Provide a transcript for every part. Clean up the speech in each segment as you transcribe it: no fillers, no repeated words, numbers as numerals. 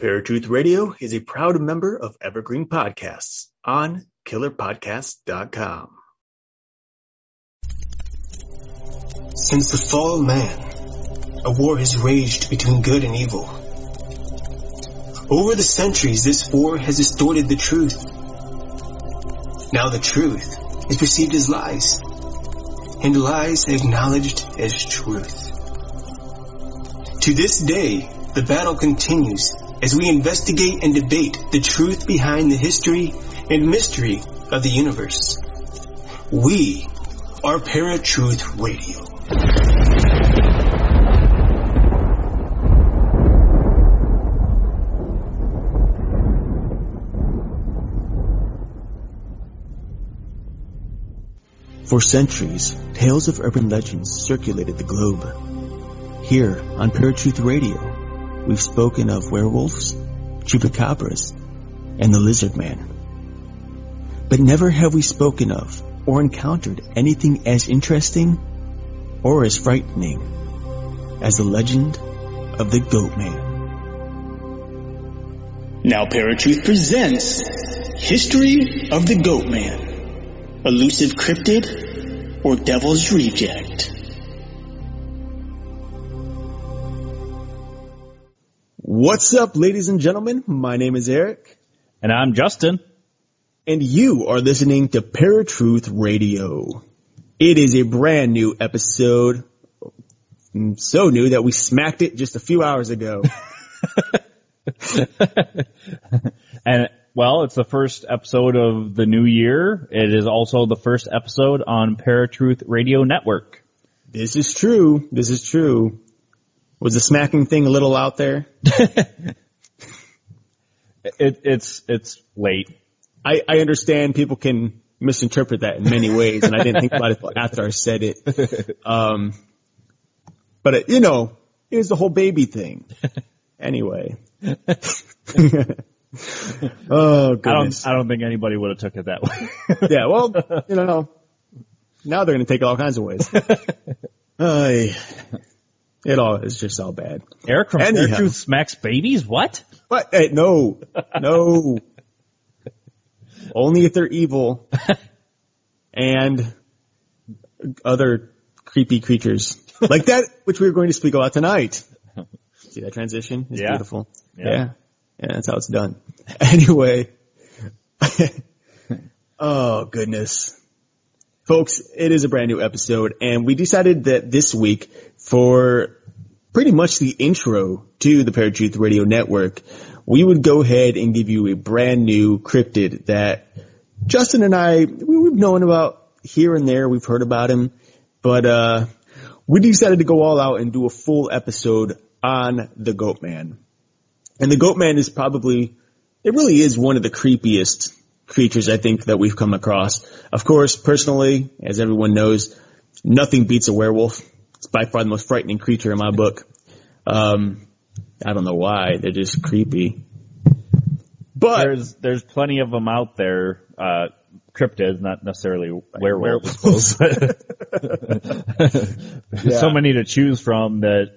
Paratruth Radio is a proud member of Evergreen Podcasts on KillerPodcast.com. Since the fall of man, a war has raged between good and evil. Over the centuries, this war has distorted the truth. Now the truth is perceived as lies, and lies acknowledged as truth. To this day, the battle continues as we investigate and debate the truth behind the history and mystery of the universe. We are Paratruth Radio. For centuries, tales of urban legends circulated the globe. Here on Paratruth Radio, we've spoken of werewolves, chupacabras, and the lizard man. But never have we spoken of or encountered anything as interesting or as frightening as the legend of the goat man. Now Paratruth presents History of the Goat Man, Elusive Cryptid or Devil's Reject. What's up, ladies and gentlemen? My name is Eric. And I'm Justin. And you are listening to Paratruth Radio. It is a brand new episode. So new that we smacked it just a few hours ago. And, well, it's the first episode of the new year. It is also the first episode on Paratruth Radio Network. This is true. This is true. Was the smacking thing a little out there? It's late. I understand people can misinterpret that in many ways, and I didn't think about it after I said it. But, it was the whole baby thing. Anyway. Oh, goodness. I don't think anybody would have took it that way. Yeah, well, now they're going to take it all kinds of ways. It all is just all bad. Eric from Paratruth smacks babies? What? What? Hey, no. Only if they're evil and other creepy creatures like that, which we are going to speak about tonight. See that transition? It's beautiful. Yeah, that's how it's done. Anyway. Oh, goodness. Folks, it is a brand new episode, and we decided that this week, for pretty much the intro to the Paratruth Radio Network, we would go ahead and give you a brand new cryptid that Justin and I, we've known about here and there. We've heard about him, but we decided to go all out and do a full episode on the Goat Man. And the Goat Man is really is one of the creepiest creatures, I think, that we've come across. Of course, personally, as everyone knows, nothing beats a werewolf. It's by far the most frightening creature in my book. I don't know why. They're just creepy. But there's plenty of them out there. Cryptids, not necessarily werewolves. So many to choose from that.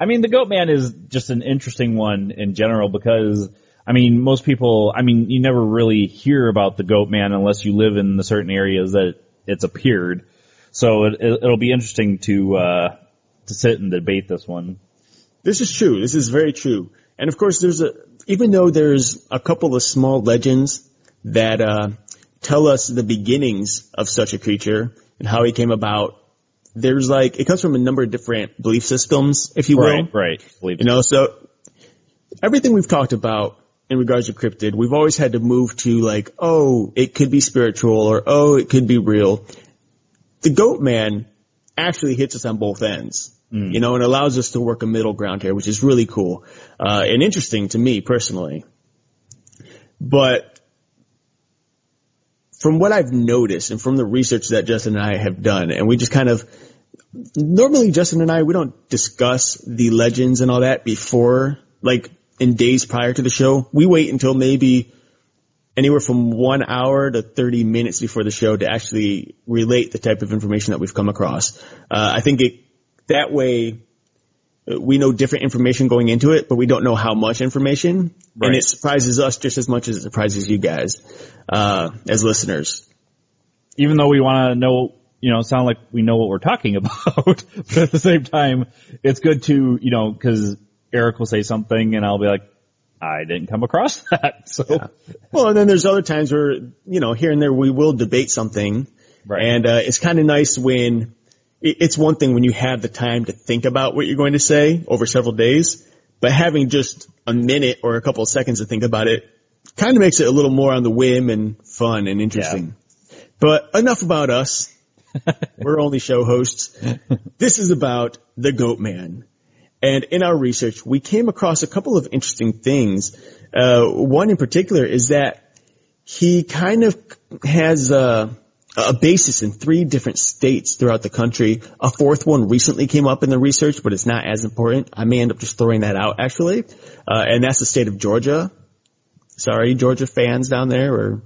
I mean, the Goat Man is just an interesting one in general because, most people, you never really hear about the Goat Man unless you live in the certain areas that it's appeared. So it'll be interesting to sit and debate this one. This is true. This is very true. And of course, even though there's a couple of small legends that tell us the beginnings of such a creature and how he came about, there's it comes from a number of different belief systems, if you will. Right. So everything we've talked about in regards to cryptid, we've always had to move to it could be spiritual or it could be real. The Goat Man actually hits us on both ends, and allows us to work a middle ground here, which is really cool and interesting to me personally. But from what I've noticed and from the research that Justin and I have done, and we just normally Justin and I, we don't discuss the legends and all that before, in days prior to the show. We wait until maybe anywhere from 1 hour to 30 minutes before the show to actually relate the type of information that we've come across. I think that way we know different information going into it, but we don't know how much information. Right. And it surprises us just as much as it surprises you guys, as listeners. Even though we want to know, you know, sound like we know what we're talking about, but at the same time, it's good to, you know, because Eric will say something and I'll be like, I didn't come across that. So, yeah. Well, and then there's other times where, you know, here and there we will debate something. Right. And it's kind of nice when it's one thing when you have the time to think about what you're going to say over several days, but having just a minute or a couple of seconds to think about it kind of makes it a little more on the whim and fun and interesting. Yeah. But enough about us. We're only show hosts. This is about the Goat Man. And in our research, we came across a couple of interesting things. One in particular is that he kind of has a basis in three different states throughout the country. A fourth one recently came up in the research, but it's not as important. I may end up just throwing that out, actually. And that's the state of Georgia. Sorry, Georgia fans down there, or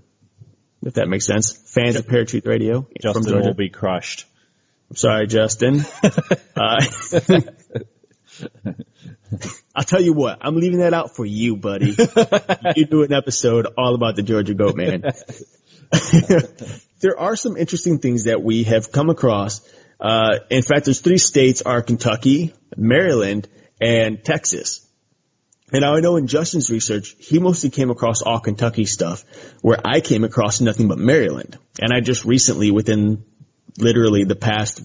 if that makes sense. Fans of Paratruth Radio. Justin will be crushed. I'm sorry, Justin. I'll tell you what, I'm leaving that out for you, buddy. You do an episode all about the Georgia Goat Man. There are some interesting things that we have come across. In fact, there's three states are Kentucky, Maryland, and Texas. And I know in Justin's research, he mostly came across all Kentucky stuff, where I came across nothing but Maryland. And I just recently, within literally the past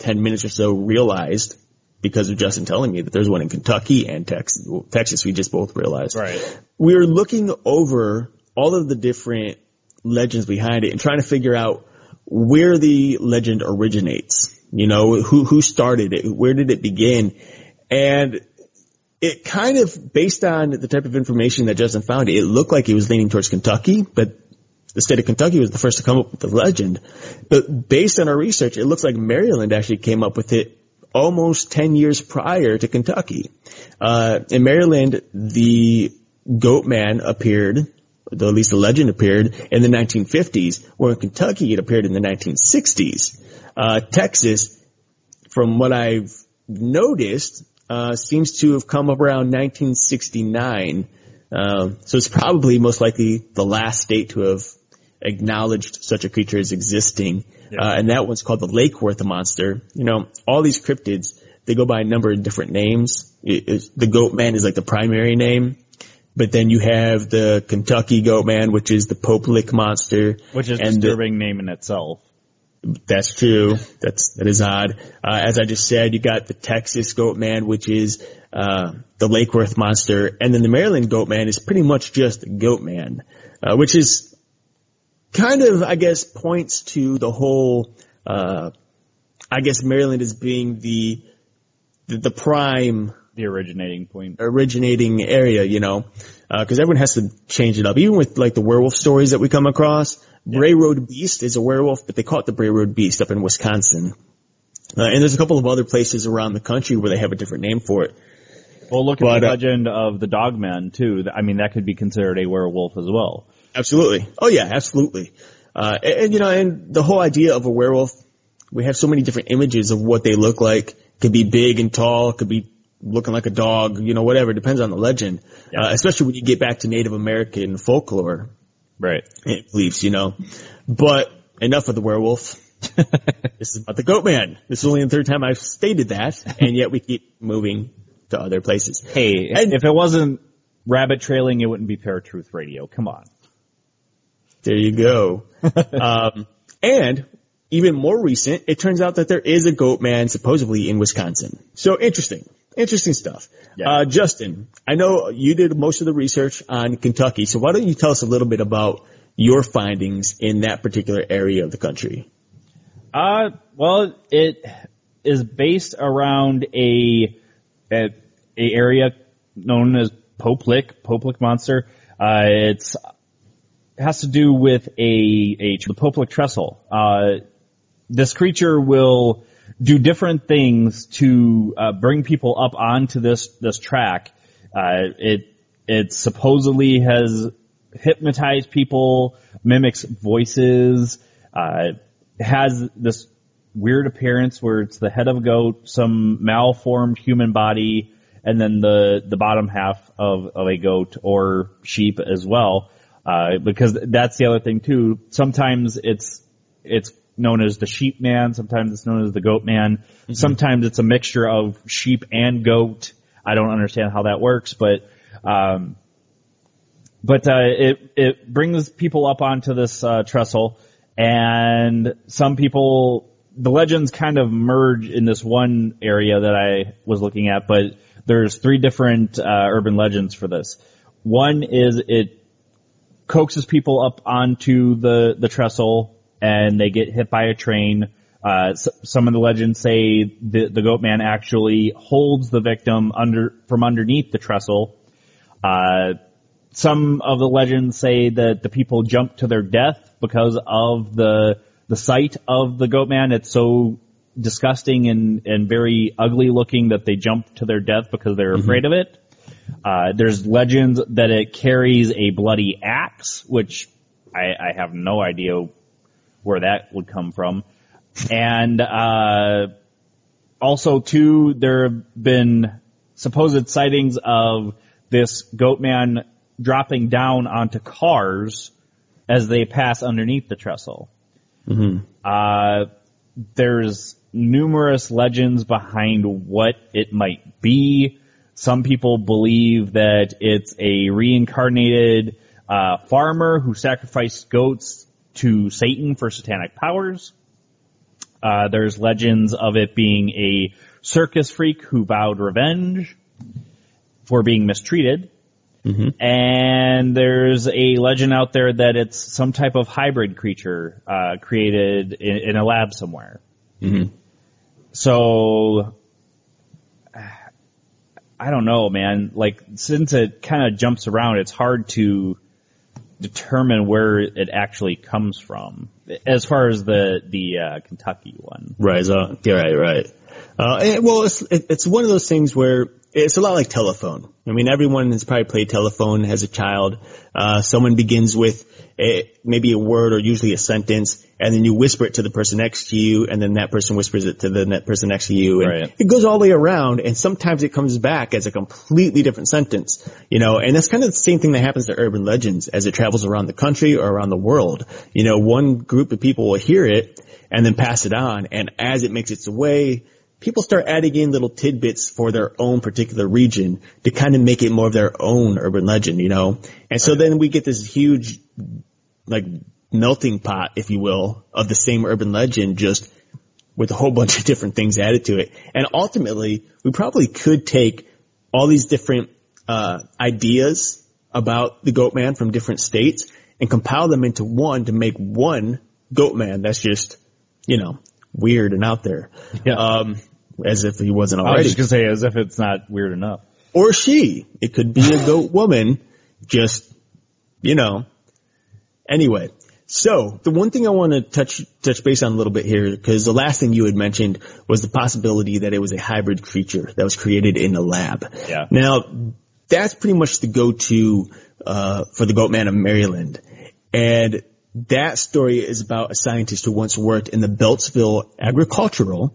10 minutes or so, realized, because of Justin telling me, that there's one in Kentucky and Texas. Well, Texas, we just both realized. Right. We were looking over all of the different legends behind it and trying to figure out where the legend originates. You know, who started it? Where did it begin? And it kind of, based on the type of information that Justin found, it looked like he was leaning towards Kentucky, but the state of Kentucky was the first to come up with the legend. But based on our research, it looks like Maryland actually came up with it almost 10 years prior to Kentucky. In Maryland, the Goat Man appeared, though at least the legend appeared, in the 1950s, where in Kentucky it appeared in the 1960s. Texas, from what I've noticed, seems to have come up around 1969. So it's probably most likely the last state to have acknowledged such a creature as existing. Yeah. And that one's called the Lake Worth Monster. You know, all these cryptids, they go by a number of different names. The Goat Man is like the primary name. But then you have the Kentucky Goat Man, which is the Pope Lick Monster. Which is a disturbing name in itself. That's true. That is odd. As I just said, you got the Texas Goat Man, which is the Lake Worth Monster. And then the Maryland Goat Man is pretty much just the Goat Man, which is kind of, I guess, points to the whole, I guess Maryland as being the prime. The originating point. Originating area, you know, cause everyone has to change it up. Even with like the werewolf stories that we come across, yeah. Bray Road Beast is a werewolf, but they call it the Bray Road Beast up in Wisconsin. And there's a couple of other places around the country where they have a different name for it. Well, look at the legend of the Dogman too. I mean, that could be considered a werewolf as well. Absolutely. Oh, yeah, absolutely. And, you know, and the whole idea of a werewolf, we have so many different images of what they look like. Could be big and tall, could be looking like a dog, you know, whatever. Depends on the legend, yeah. Especially when you get back to Native American folklore. Right. Beliefs, you know. But enough of the werewolf. This is about the Goat Man. This is only the third time I've stated that, and yet we keep moving to other places. Hey, and if it wasn't rabbit trailing, it wouldn't be Paratruth Radio. Come on. There you go. And even more recent, it turns out that there is a Goat Man supposedly in Wisconsin. So interesting stuff. Yeah. Justin, I know you did most of the research on Kentucky. So why don't you tell us a little bit about your findings in that particular area of the country? Well, it is based around a area known as Pope Lick Monster. It has to do with the Poplar trestle. This creature will do different things to bring people up onto this track. It supposedly has hypnotized people, mimics voices, has this weird appearance where it's the head of a goat, some malformed human body, and then the bottom half of a goat or sheep as well. Because that's the other thing too. Sometimes it's known as the sheep man. Sometimes it's known as the goat man. Mm-hmm. Sometimes it's a mixture of sheep and goat. I don't understand how that works, but it brings people up onto this trestle, and some people, the legends kind of merge in this one area that I was looking at, but there's three different urban legends for this. One is it coaxes people up onto the trestle and they get hit by a train. Some of the legends say the goat man actually holds the victim from underneath the trestle. Some of the legends say that the people jump to their death because of the sight of the goat man. It's so disgusting and very ugly looking that they jump to their death because they're afraid of it. There's legends that it carries a bloody axe, which I have no idea where that would come from. And also, too, there have been supposed sightings of this goat man dropping down onto cars as they pass underneath the trestle. Mm-hmm. There's numerous legends behind what it might be. Some people believe that it's a reincarnated farmer who sacrificed goats to Satan for satanic powers. There's legends of it being a circus freak who vowed revenge for being mistreated. Mm-hmm. And there's a legend out there that it's some type of hybrid creature created in a lab somewhere. Mm-hmm. So, I don't know, man. Like, since it kind of jumps around, it's hard to determine where it actually comes from, as far as the Kentucky one. Right. Right. Well, it's one of those things where it's a lot like telephone. I mean, everyone has probably played telephone as a child. Someone begins with maybe a word or usually a sentence, and then you whisper it to the person next to you, and then that person whispers it to the next person next to you. And right. It goes all the way around, and sometimes it comes back as a completely different sentence. You know, and that's kind of the same thing that happens to urban legends as it travels around the country or around the world. You know, one group of people will hear it and then pass it on, and as it makes its way, people start adding in little tidbits for their own particular region to kind of make it more of their own urban legend, you know? And so then we get this huge, like, melting pot, if you will, of the same urban legend, just with a whole bunch of different things added to it. And ultimately, we probably could take all these different ideas about the goat man from different states and compile them into one to make one goat man that's just, you know, weird and out there. Yeah. As if he wasn't already. I was just gonna say, as if it's not weird enough. Or she. It could be a goat woman. Just, you know. Anyway. So, the one thing I want to touch base on a little bit here, because the last thing you had mentioned was the possibility that it was a hybrid creature that was created in a lab. Yeah. Now, that's pretty much the go-to, for the goat man of Maryland. And that story is about a scientist who once worked in the Beltsville Agricultural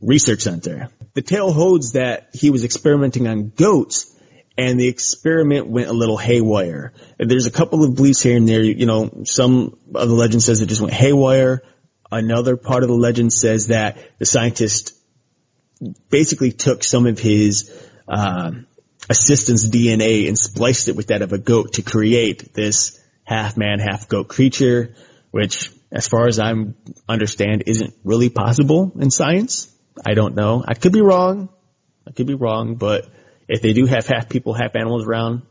Research Center. The tale holds that he was experimenting on goats, and the experiment went a little haywire. There's a couple of beliefs here and there. You know, some of the legend says it just went haywire. Another part of the legend says that the scientist basically took some of his assistant's DNA and spliced it with that of a goat to create this half man, half goat creature, which, as far as I understand, isn't really possible in science. I don't know. I could be wrong, but if they do have half people, half animals around,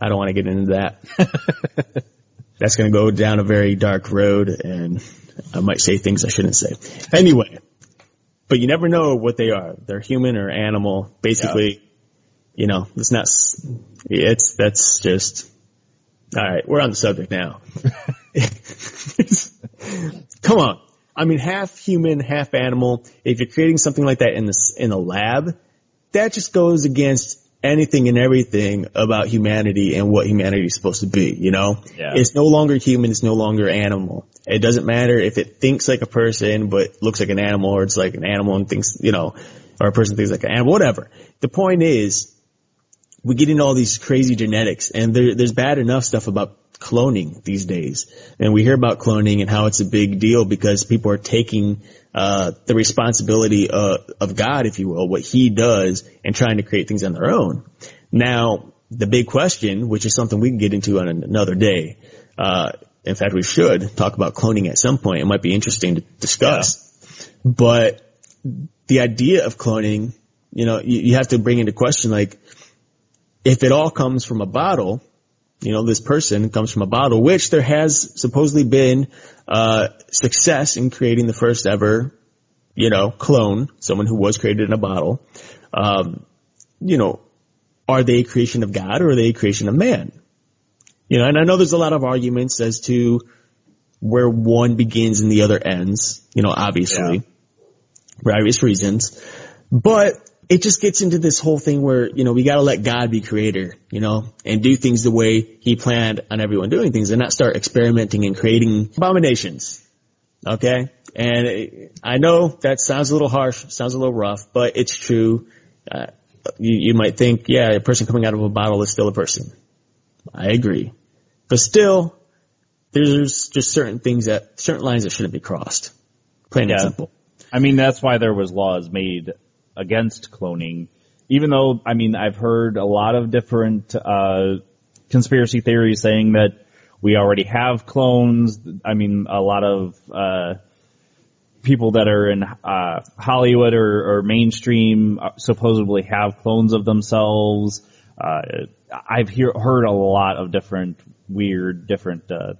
I don't want to get into that. That's going to go down a very dark road, and I might say things I shouldn't say. Anyway, but you never know what they are. They're human or animal. Basically, yeah. You know, it's not. It's that's just. All right, we're on the subject now. Come on. I mean, half human, half animal. If you're creating something like that in a lab, that just goes against anything and everything about humanity and what humanity is supposed to be, you know? Yeah. It's no longer human. It's no longer animal. It doesn't matter if it thinks like a person but looks like an animal, or it's like an animal and thinks, you know, or a person thinks like an animal, whatever. The point is, we get into all these crazy genetics, and there's bad enough stuff about cloning these days. And we hear about cloning and how it's a big deal because people are taking the responsibility of God, if you will, what he does, and trying to create things on their own. Now, the big question, which is something we can get into on another day, in fact, we should talk about cloning at some point. It might be interesting to discuss. Yeah. But the idea of cloning, you know, you have to bring into question, like, if it all comes from a bottle, you know, this person comes from a bottle, which there has supposedly been success in creating the first ever, you know, clone, someone who was created in a bottle. You know, are they a creation of God, or are they a creation of man? You know, and I know there's a lot of arguments as to where one begins and the other ends, you know, obviously, for obvious reasons. But it just gets into this whole thing where, you know, we got to let God be creator, you know, and do things the way he planned on everyone doing things, and not start experimenting and creating abominations. Okay? And I know that sounds a little harsh, sounds a little rough, but it's true. You might think, yeah, a person coming out of a bottle is still a person. I agree. But still, there's just certain things that, certain lines that shouldn't be crossed. Plain and simple. I mean, that's why there was laws made against cloning, even though, I mean, I've heard a lot of different conspiracy theories saying that we already have clones. I mean, a lot of people that are in Hollywood or mainstream supposedly have clones of themselves. I've heard a lot of different things about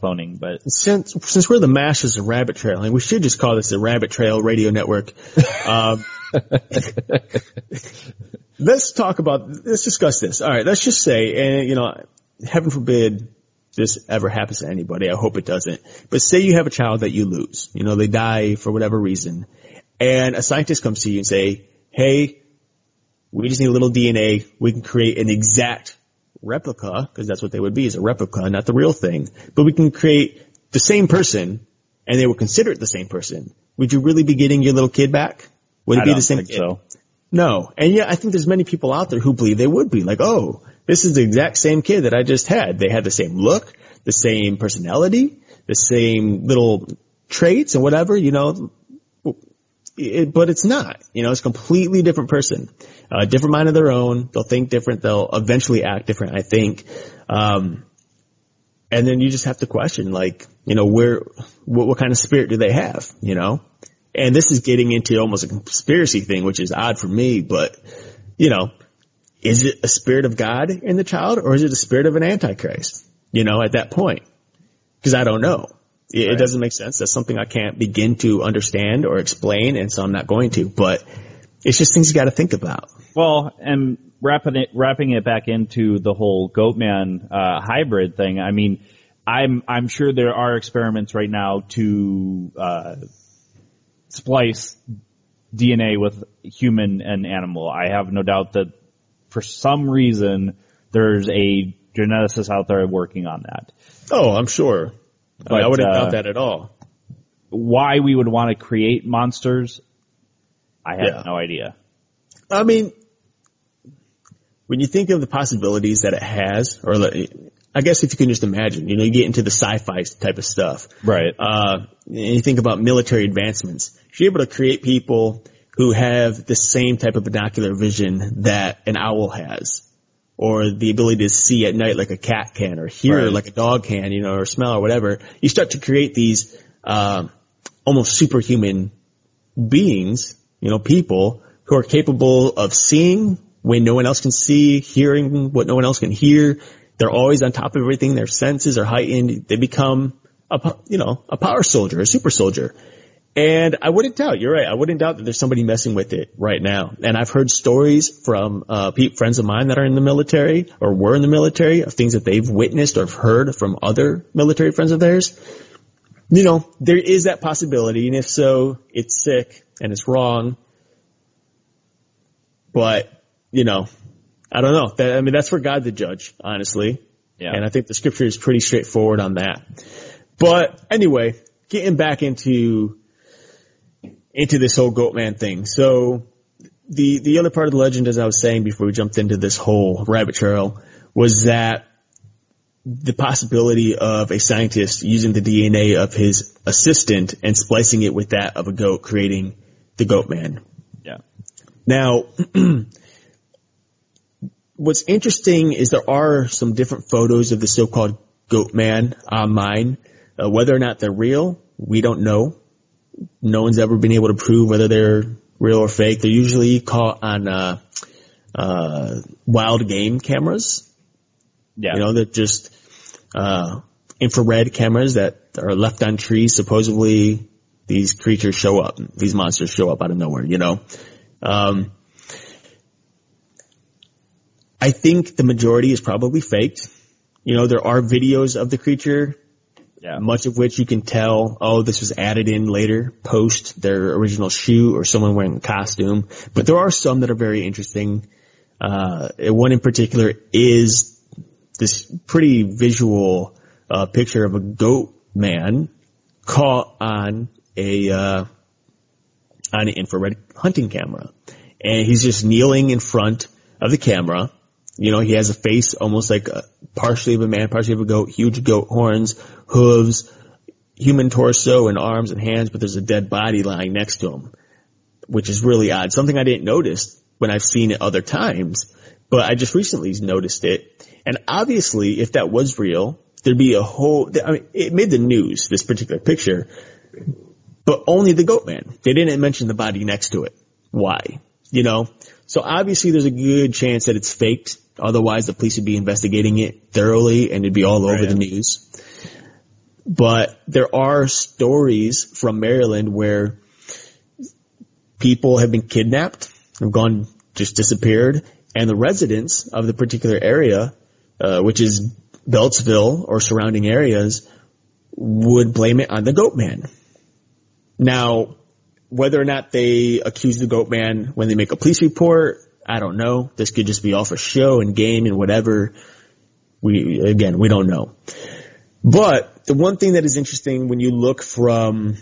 cloning, but since we're the masters of rabbit trailing, we should just call this the Rabbit Trail Radio Network. Let's discuss this. All right, let's just say, and you know, heaven forbid this ever happens to anybody. I hope it doesn't. But say you have a child that you lose. You know, they die for whatever reason, and a scientist comes to you and say, "Hey, we just need a little DNA. We can create an exact replica," because that's what they would be, is a replica, not the real thing. "But we can create the same person, and they will consider it the same person." Would you really be getting your little kid back? Would it be the same kid? So. No. And yeah, I think there's many people out there who believe they would be. Like, oh, this is the exact same kid that I just had. They had the same look, the same personality, the same little traits and whatever, you know. But it's not, you know, it's a completely different person, different mind of their own. They'll think different. They'll eventually act different, I think. And then you just have to question, like, you know, what kind of spirit do they have, you know? And this is getting into almost a conspiracy thing, which is odd for me, but, you know, is it a spirit of God in the child, or is it a spirit of an antichrist, you know, at that point? Because I don't know. It doesn't make sense. That's something I can't begin to understand or explain, and so I'm not going to. But it's just things you got to think about. Well, and wrapping it back into the whole Goatman hybrid thing. I mean, I'm sure there are experiments right now to splice DNA with human and animal. I have no doubt that for some reason there's a geneticist out there working on that. Oh, I'm sure. But I wouldn't doubt that at all. Why we would want to create monsters, I have no idea. I mean, when you think of the possibilities that it has, or I guess if you can just imagine, you know, you get into the sci-fi type of stuff. Right. And you think about military advancements. You're able to create people who have the same type of binocular vision that an owl has, or the ability to see at night like a cat can, or hear like a dog can, you know, or smell or whatever. You start to create these almost superhuman beings, you know, people who are capable of seeing when no one else can see, hearing what no one else can hear. They're always on top of everything. Their senses are heightened. They become, a power soldier, a super soldier. And I wouldn't doubt, you're right, I wouldn't doubt that there's somebody messing with it right now. And I've heard stories from friends of mine that are in the military, or were in the military, of things that they've witnessed or heard from other military friends of theirs. You know, there is that possibility, and if so, it's sick and it's wrong. But, you know, I don't know. That's for God to judge, honestly. Yeah. And I think the scripture is pretty straightforward on that. But anyway, getting back into this whole Goatman thing. So the other part of the legend, as I was saying before we jumped into this whole rabbit trail, was that the possibility of a scientist using the DNA of his assistant and splicing it with that of a goat, creating the Goatman. Yeah. Now, what's interesting is there are some different photos of the so-called Goatman online. Whether or not they're real, we don't know. No one's ever been able to prove whether they're real or fake. They're usually caught on wild game cameras. Yeah. You know, they're just infrared cameras that are left on trees. Supposedly these creatures show up. These monsters show up out of nowhere, you know. I think the majority is probably faked. You know, there are videos of the creature, yeah, much of which you can tell, oh, this was added in later, post their original shoot, or someone wearing a costume. But there are some that are very interesting. One in particular is this pretty visual picture of a goat man caught on an infrared hunting camera. And he's just kneeling in front of the camera. You know, he has a face almost like partially of a man, partially of a goat, huge goat horns, hooves, human torso and arms and hands, but there's a dead body lying next to him, which is really odd. Something I didn't notice when I've seen it other times, but I just recently noticed it. And obviously, if that was real, there'd be a whole – I mean, it made the news, this particular picture, but only the goat man. They didn't mention the body next to it. Why? You know? So obviously, there's a good chance that it's faked. Otherwise, the police would be investigating it thoroughly, and it'd be all over the news. But there are stories from Maryland where people have been kidnapped, have gone, just disappeared, and the residents of the particular area, which is Beltsville or surrounding areas, would blame it on the Goatman. Now, whether or not they accuse the Goatman when they make a police report, I don't know. This could just be all for show and game and whatever. We don't know. But the one thing that is interesting when you look from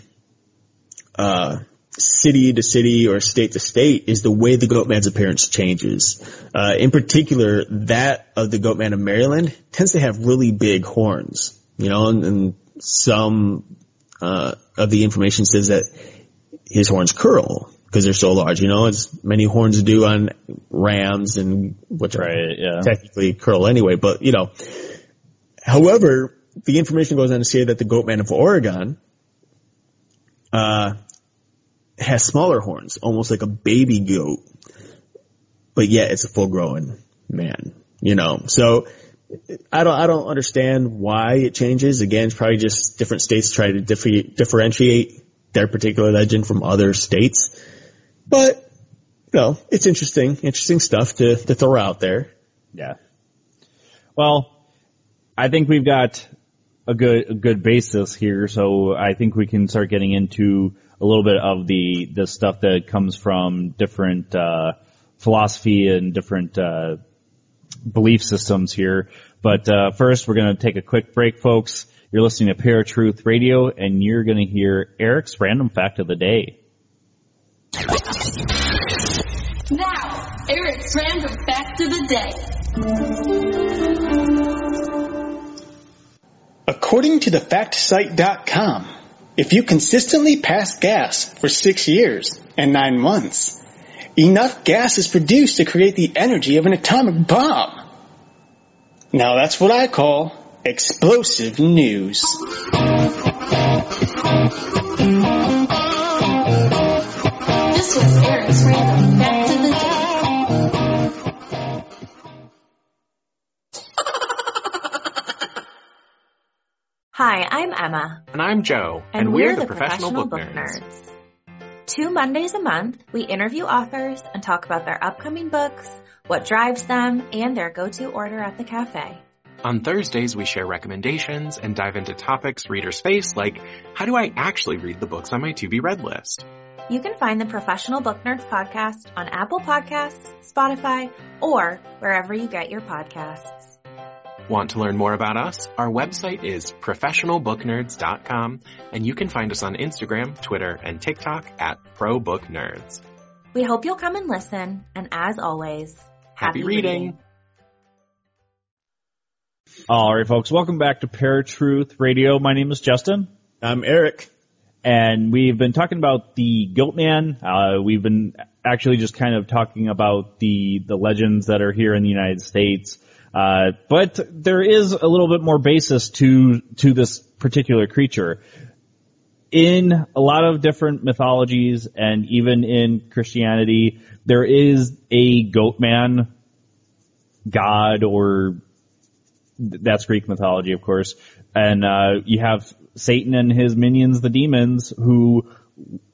city to city or state to state is the way the Goatman's appearance changes. In particular, that of the Goatman of Maryland tends to have really big horns. You know, and some of the information says that his horns curl because they're so large, you know, as many horns do on rams and which are technically curl anyway. But, you know, however, the information goes on to say that the Goatman of Oregon has smaller horns, almost like a baby goat, but yet it's a full-grown man, you know. So I don't understand why it changes. Again, it's probably just different states try to differentiate their particular legend from other states. But, you know, it's interesting stuff to throw out there. Yeah. Well, I think we've got a good basis here, so I think we can start getting into a little bit of the stuff that comes from different philosophy and different belief systems here. But first, we're going to take a quick break, folks. You're listening to Paratruth Radio, and you're going to hear Eric's Random Fact of the Day. Now, Eric's Random Fact of the Day. According to thefactsite.com, if you consistently pass gas for 6 years and 9 months, enough gas is produced to create the energy of an atomic bomb. Now, that's what I call explosive news. This was Eric's Random Fact of the Day. Hi, I'm Emma. And I'm Joe. And we're the Professional Book Nerds. 2 Mondays a month, we interview authors and talk about their upcoming books, what drives them, and their go-to order at the cafe. On Thursdays, we share recommendations and dive into topics readers face, like how do I actually read the books on my to-be-read list? You can find the Professional Book Nerds podcast on Apple Podcasts, Spotify, or wherever you get your podcasts. Want to learn more about us? Our website is professionalbooknerds.com, and you can find us on Instagram, Twitter, and TikTok at ProBookNerds. We hope you'll come and listen, and as always, happy reading! All right, folks, welcome back to Paratruth Radio. My name is Justin. I'm Eric. And we've been talking about the Goat Man. We've been actually just kind of talking about the legends that are here in the United States. But there is a little bit more basis to this particular creature. In a lot of different mythologies and even in Christianity, there is a Goat Man god, or that's Greek mythology, of course. And you have Satan and his minions, the demons, who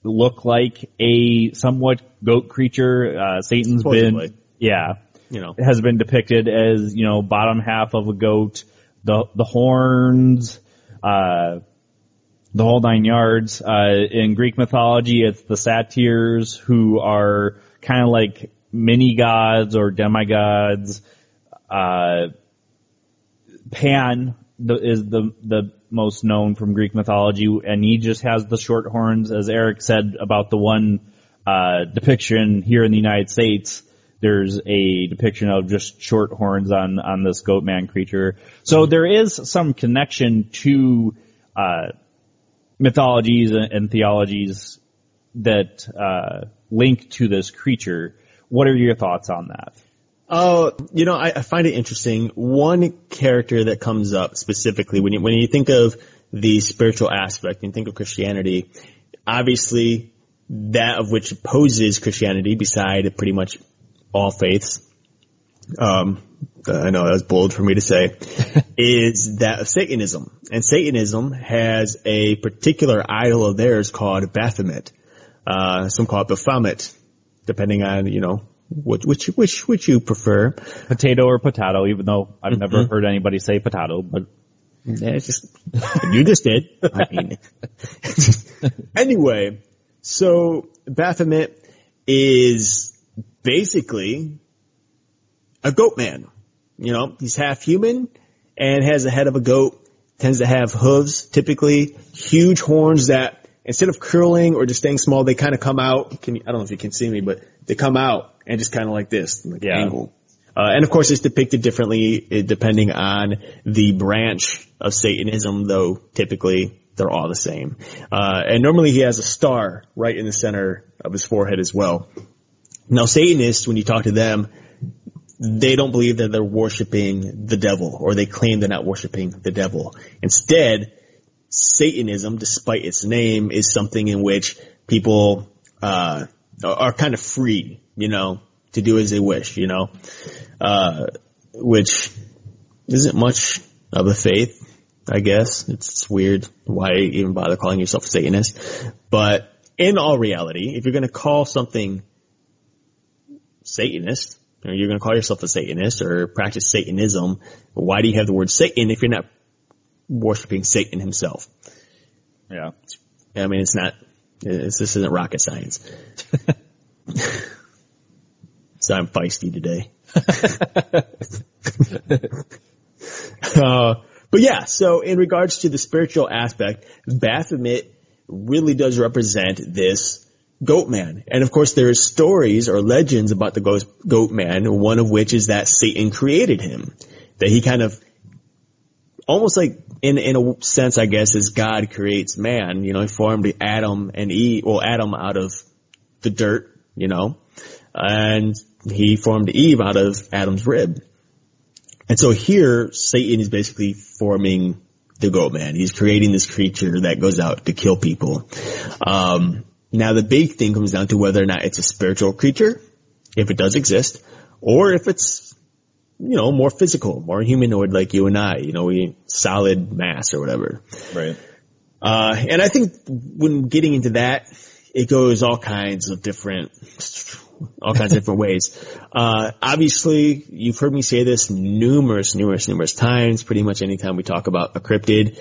look like a somewhat goat creature. Satan's supposedly been, has been depicted as, bottom half of a goat, the horns, the whole nine yards. In Greek mythology, it's the satyrs, who are kind of like mini gods or demigods. Pan is the most known from Greek mythology, and he just has the short horns, as Eric said about the one depiction here in the United States. There's a depiction of just short horns on this Goat Man creature. So there is some connection to mythologies and theologies that link to this creature. What are your thoughts on that? Oh, I find it interesting. One character that comes up specifically when you think of the spiritual aspect and think of Christianity, obviously that of which opposes Christianity beside pretty much all faiths, I know that was bold for me to say, is that of Satanism. And Satanism has a particular idol of theirs called Baphomet. Some call it Baphomet, depending on, which you prefer, potato or potato? Even though I've never heard anybody say potato, but you just did. I mean, anyway, so Baphomet is basically a goat man. He's half human and has the head of a goat. Tends to have hooves, typically huge horns that, instead of curling or just staying small, they kind of come out. I don't know if you can see me, but they come out and just kind of like this, angle. And of course, it's depicted differently depending on the branch of Satanism, though typically they're all the same. And normally he has a star right in the center of his forehead as well. Now, Satanists, when you talk to them, they don't believe that they're worshiping the devil, or they claim they're not worshiping the devil. Instead, Satanism, despite its name, is something in which people are kind of free, to do as they wish, which isn't much of a faith, I guess. It's weird. Why even bother calling yourself a Satanist? But in all reality, if you're going to call something Satanist, or you're going to call yourself a Satanist or practice Satanism, why do you have the word Satan if you're not worshiping Satan himself? Yeah. I mean, this isn't rocket science. So I'm feisty today. But yeah, so in regards to the spiritual aspect, Baphomet really does represent this Goat Man. And of course, there are stories or legends about the Goat Man, one of which is that Satan created him, that he kind of, almost like in a sense, I guess, as God creates man, he formed Adam and Eve, Adam out of the dirt, and he formed Eve out of Adam's rib. And so here, Satan is basically forming the Goat Man. He's creating this creature that goes out to kill people. Now the big thing comes down to whether or not it's a spiritual creature, if it does exist, or if it's more physical, more humanoid like you and I, we solid mass or whatever. Right. And I think when getting into that, it goes all kinds of different ways. Obviously, you've heard me say this numerous times, pretty much anytime we talk about a cryptid.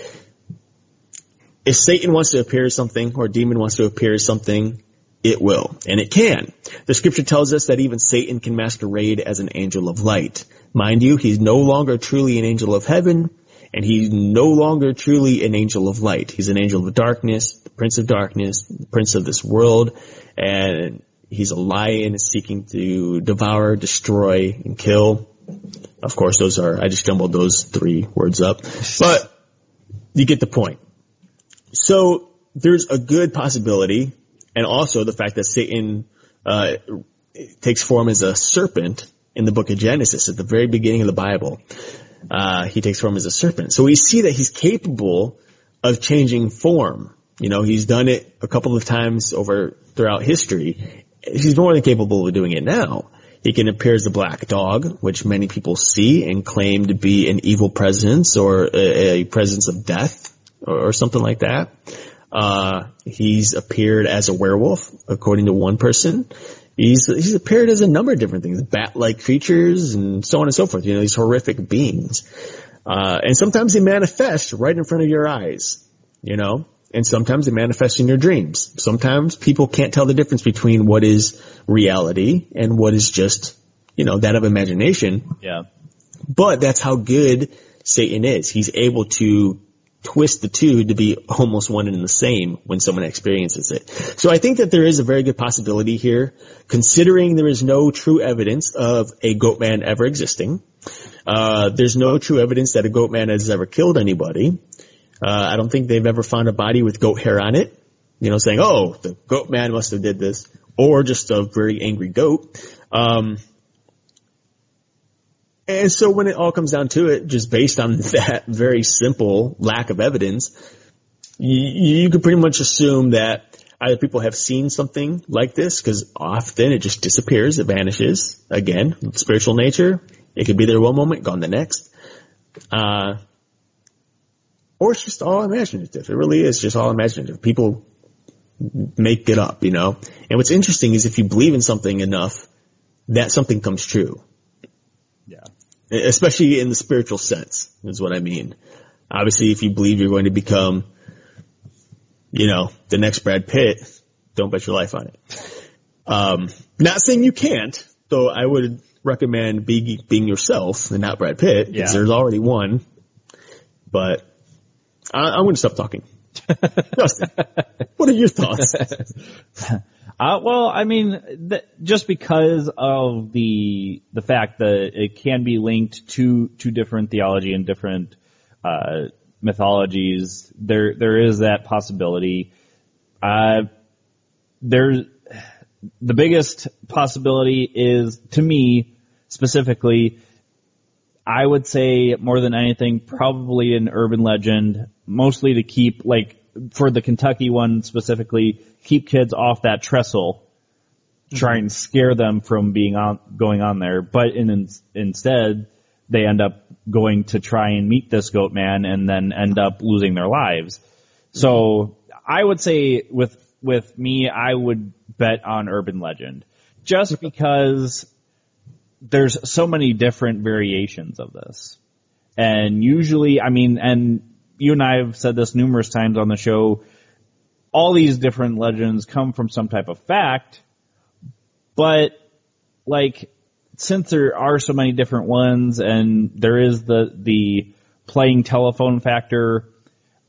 If Satan wants to appear as something, or a demon wants to appear as something, It will, and it can. The scripture tells us that even Satan can masquerade as an angel of light. Mind you, he's no longer truly an angel of heaven, and he's no longer truly an angel of light. He's an angel of darkness, the prince of darkness, the prince of this world, and he's a lion seeking to devour, destroy, and kill. Of course, those are, I just jumbled those three words up, but you get the point. So there's a good possibility, and also the fact that Satan takes form as a serpent in the book of Genesis at the very beginning of the Bible. He takes form as a serpent. So we see that he's capable of changing form. You know, he's done it a couple of times throughout history. He's more than capable of doing it now. He can appear as a black dog, which many people see and claim to be an evil presence or a presence of death or something like that. He's appeared as a werewolf, according to one person. He's appeared as a number of different things, bat-like creatures and so on and so forth, you know, these horrific beings. And sometimes they manifest right in front of your eyes, you know, and sometimes they manifest in your dreams. Sometimes people can't tell the difference between what is reality and what is just, you know, that of imagination. Yeah. But that's how good Satan is. He's able to twist the two to be almost one and the same when someone experiences it. So I think that there is a very good possibility here, considering there is no true evidence of a goat man ever existing. There's no true evidence that a goat man has ever killed anybody. I don't think they've ever found a body with goat hair on it, you know, saying, oh, the goat man must have did this, or just a very angry goat. And so when it all comes down to it, just based on that very simple lack of evidence, you could pretty much assume that either people have seen something like this, because often it just disappears, it vanishes. Again, spiritual nature, it could be there one moment, gone the next. Or it's just all imaginative. It really is just all imaginative. People make it up, you know. And what's interesting is if you believe in something enough, that something comes true. Yeah. Especially in the spiritual sense is what I mean. Obviously, if you believe you're going to become, you know, the next Brad Pitt, don't bet your life on it. Not saying you can't, though I would recommend being yourself and not Brad Pitt, because there's already one. But I'm going to stop talking. Justin, what are your thoughts? Well, I mean, just because of the fact that it can be linked to different theology and different mythologies, there is that possibility. The biggest possibility is, to me specifically, I would say more than anything, probably an urban legend, mostly to keep, like, for the Kentucky one specifically, keep kids off that trestle, try and scare them from going on there. But instead, they end up going to try and meet this goat man and then end up losing their lives. So I would say with me, I would bet on urban legend, just because there's so many different variations of this. And usually, I mean, and you and I have said this numerous times on the show, all these different legends come from some type of fact, but, like, since there are so many different ones and there is the playing telephone factor,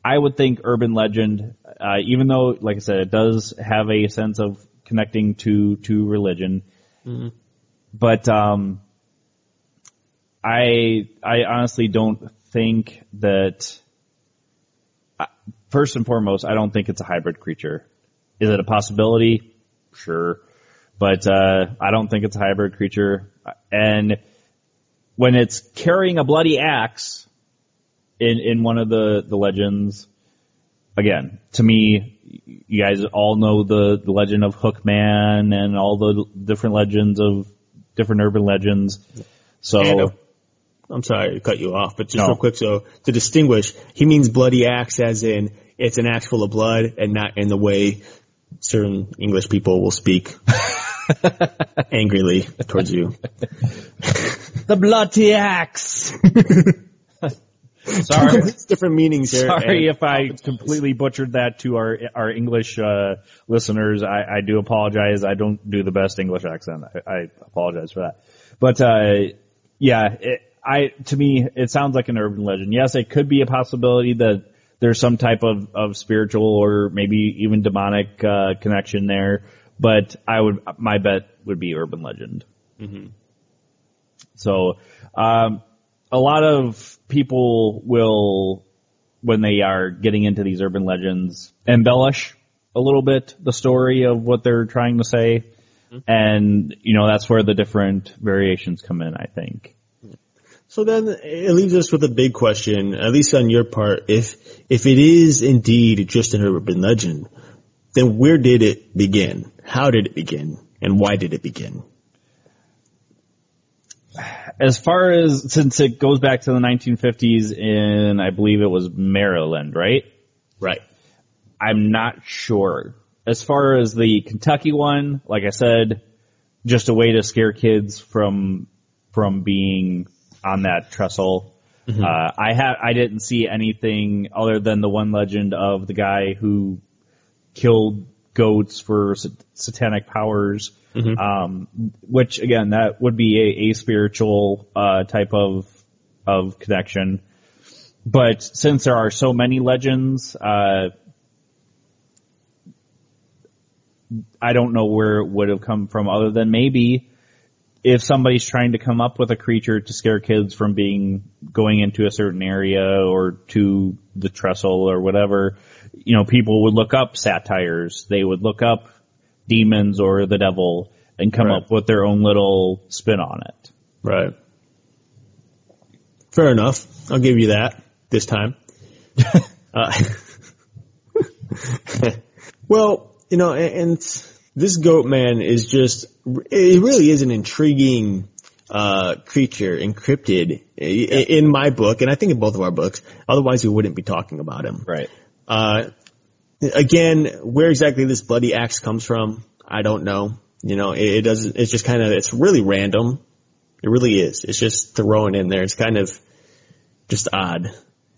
I would think urban legend, even though, like I said, it does have a sense of connecting to religion. Mm-hmm. But I honestly don't think that. First and foremost, I don't think it's a hybrid creature. Is it a possibility? Sure. But I don't think it's a hybrid creature. And when it's carrying a bloody axe in one of the legends, again, to me, you guys all know the legend of Hookman and all the different legends of different urban legends. So I'm sorry to cut you off, but just real quick, so to distinguish, he means bloody axe as in it's an axe full of blood and not in the way certain English people will speak angrily towards you. The bloody axe! Sorry. Different meanings here. Sorry if I completely butchered that to our English listeners. I do apologize. I don't do the best English accent. I apologize for that. But to me it sounds like an urban legend. Yes, it could be a possibility that there's some type of spiritual or maybe even demonic connection there, but my bet would be urban legend. Mm-hmm. So a lot of people will, when they are getting into these urban legends, embellish a little bit the story of what they're trying to say. Mm-hmm. And, that's where the different variations come in, I think. So then it leaves us with a big question, at least on your part. If it is indeed just an urban legend, then where did it begin? How did it begin? And why did it begin? As far as, since it goes back to the 1950s in, I believe it was Maryland, right? Right. I'm not sure. As far as the Kentucky one, like I said, just a way to scare kids from being on that trestle. Mm-hmm. I didn't see anything other than the one legend of the guy who killed goats for satanic powers. Mm-hmm. Which again, that would be a spiritual type of connection. But since there are so many legends, I don't know where it would have come from, other than maybe if somebody's trying to come up with a creature to scare kids from going into a certain area or to the trestle or whatever, people would look up satires. They would look up demons or the devil and come up with their own little spin on it. Right. Fair enough. I'll give you that this time. Well, and this goat man is it really is an intriguing creature, encrypted in my book, and I think in both of our books. Otherwise, we wouldn't be talking about him. Right. Again, where exactly this bloody axe comes from, I don't know. It doesn't. It's just kind of. It's really random. It really is. It's just thrown in there. It's kind of just odd.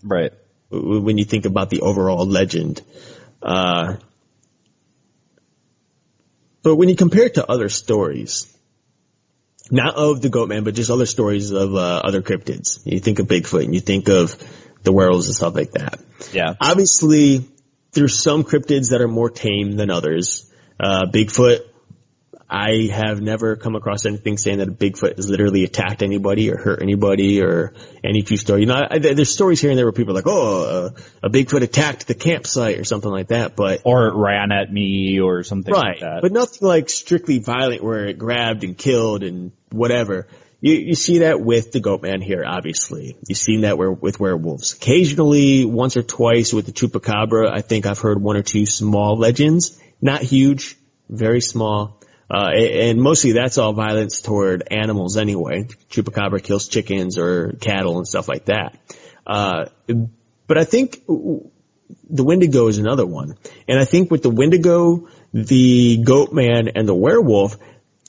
Right. When you think about the overall legend. But when you compare it to other stories, not of the Goatman, but just other stories of other cryptids, you think of Bigfoot and you think of the werewolves and stuff like that. Yeah. Obviously, there's some cryptids that are more tame than others. Bigfoot, I have never come across anything saying that a Bigfoot has literally attacked anybody or hurt anybody or any true story. There's stories here and there where people are like, a Bigfoot attacked the campsite or something like that, but or it ran at me or something like that. Right, but nothing like strictly violent where it grabbed and killed and whatever. You see that with the Goatman here, obviously. You've seen that with werewolves. Occasionally, once or twice with the Chupacabra, I think I've heard one or two small legends. Not huge, very small. And mostly that's all violence toward animals anyway. Chupacabra kills chickens or cattle and stuff like that. But I think the Wendigo is another one. And I think with the Wendigo, the Goatman, and the werewolf,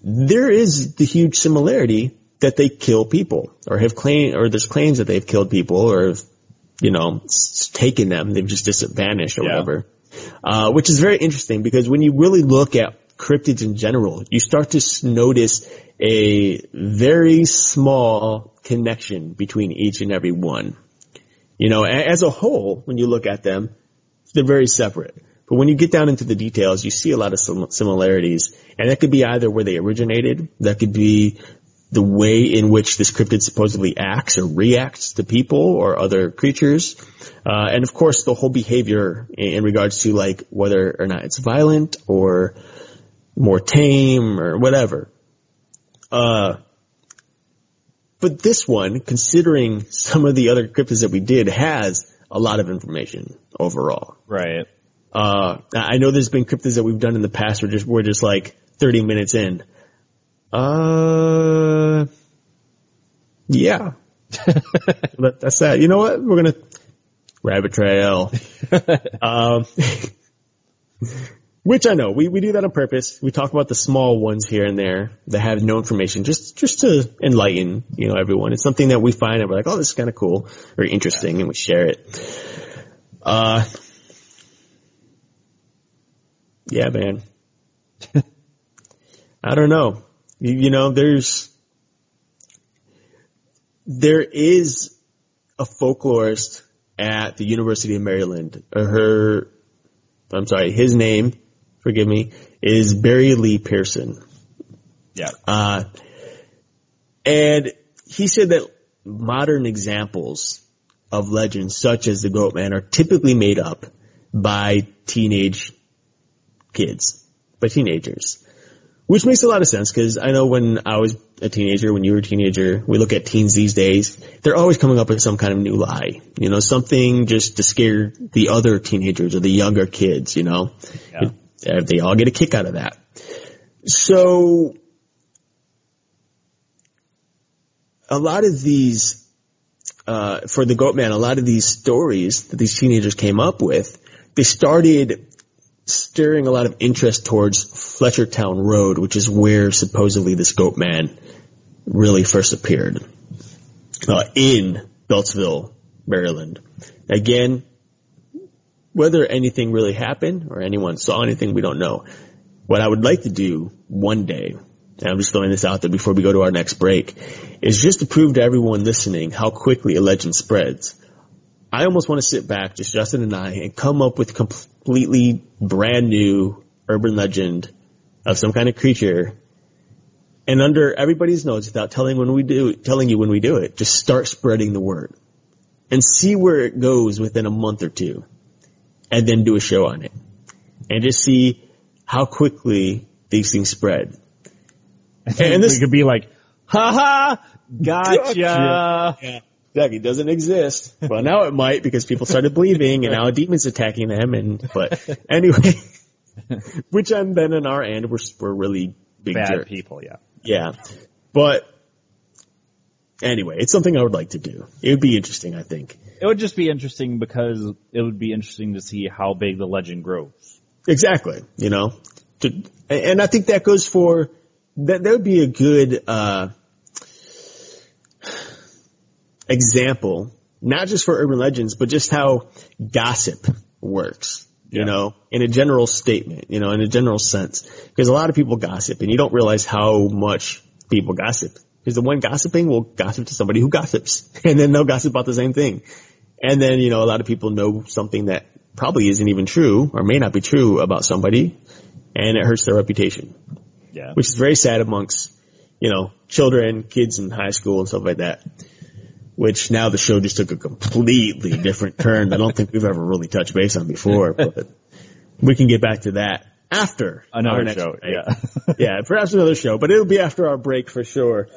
there is the huge similarity that they kill people or have claimed, or there's claims that they've killed people or, taken them. They've just vanished or whatever. Which is very interesting because when you really look at cryptids in general, you start to notice a very small connection between each and every one. As a whole, when you look at them, they're very separate. But when you get down into the details, you see a lot of similarities. And that could be either where they originated, that could be the way in which this cryptid supposedly acts or reacts to people or other creatures. And of course, the whole behavior in regards to like whether or not it's violent or more tame or whatever. But this one, considering some of the other cryptids that we did, has a lot of information overall. Right. I know there's been cryptids that we've done in the past where we're just like 30 minutes in. Yeah. That's that. You know what? We're gonna rabbit trail. Which I know, we do that on purpose. We talk about the small ones here and there that have no information, just to enlighten, you know, everyone. It's something that we find and we're like, oh, this is kind of cool or interesting, and we share it. Yeah, man. I don't know. You know, there is a folklorist at the University of Maryland. His name, forgive me, is Barry Lee Pearson. Yeah. And he said that modern examples of legends such as the Goat Man are typically made up by teenagers, which makes a lot of sense, because I know when I was a teenager, when you were a teenager, we look at teens these days, they're always coming up with some kind of new lie, you know, something just to scare the other teenagers or the younger kids, you know. Yeah. They all get a kick out of that. So a lot of these, for the Goat Man, a lot of these stories that these teenagers came up with, they started stirring a lot of interest towards Fletchertown Road, which is where supposedly this Goat Man really first appeared, in Beltsville, Maryland. Again, whether anything really happened or anyone saw anything, we don't know. What I would like to do one day, and I'm just throwing this out there before we go to our next break, is just to prove to everyone listening how quickly a legend spreads. I almost want to sit back, just Justin and I, and come up with completely brand new urban legend of some kind of creature, and under everybody's nose, without telling you when we do it, just start spreading the word and see where it goes within a month or two, and then do a show on it and just see how quickly these things spread. And this could be like, ha ha, gotcha. Yeah. Exactly, it doesn't exist. Well, now it might, because people started believing, and now a demon's attacking them. But anyway, which I'm then on our end, we're really big bad jerk people, yeah. Yeah, but anyway, it's something I would like to do. It would be interesting, I think. It would just be interesting because it would be interesting to see how big the legend grows. Exactly, you know, and I think that goes for that would be a good example, not just for urban legends, but just how gossip works, you know, in a general statement, you know, in a general sense. Because a lot of people gossip, and you don't realize how much people gossip. Because the one gossiping will gossip to somebody who gossips, and then they'll gossip about the same thing. And then, you know, a lot of people know something that probably isn't even true or may not be true about somebody, and it hurts their reputation. Yeah. Which is very sad amongst, you know, children, kids in high school and stuff like that. Which now the show just took a completely different turn. I don't think we've ever really touched base on before, but we can get back to that after another show. Break. Yeah, yeah, perhaps another show, but it'll be after our break for sure.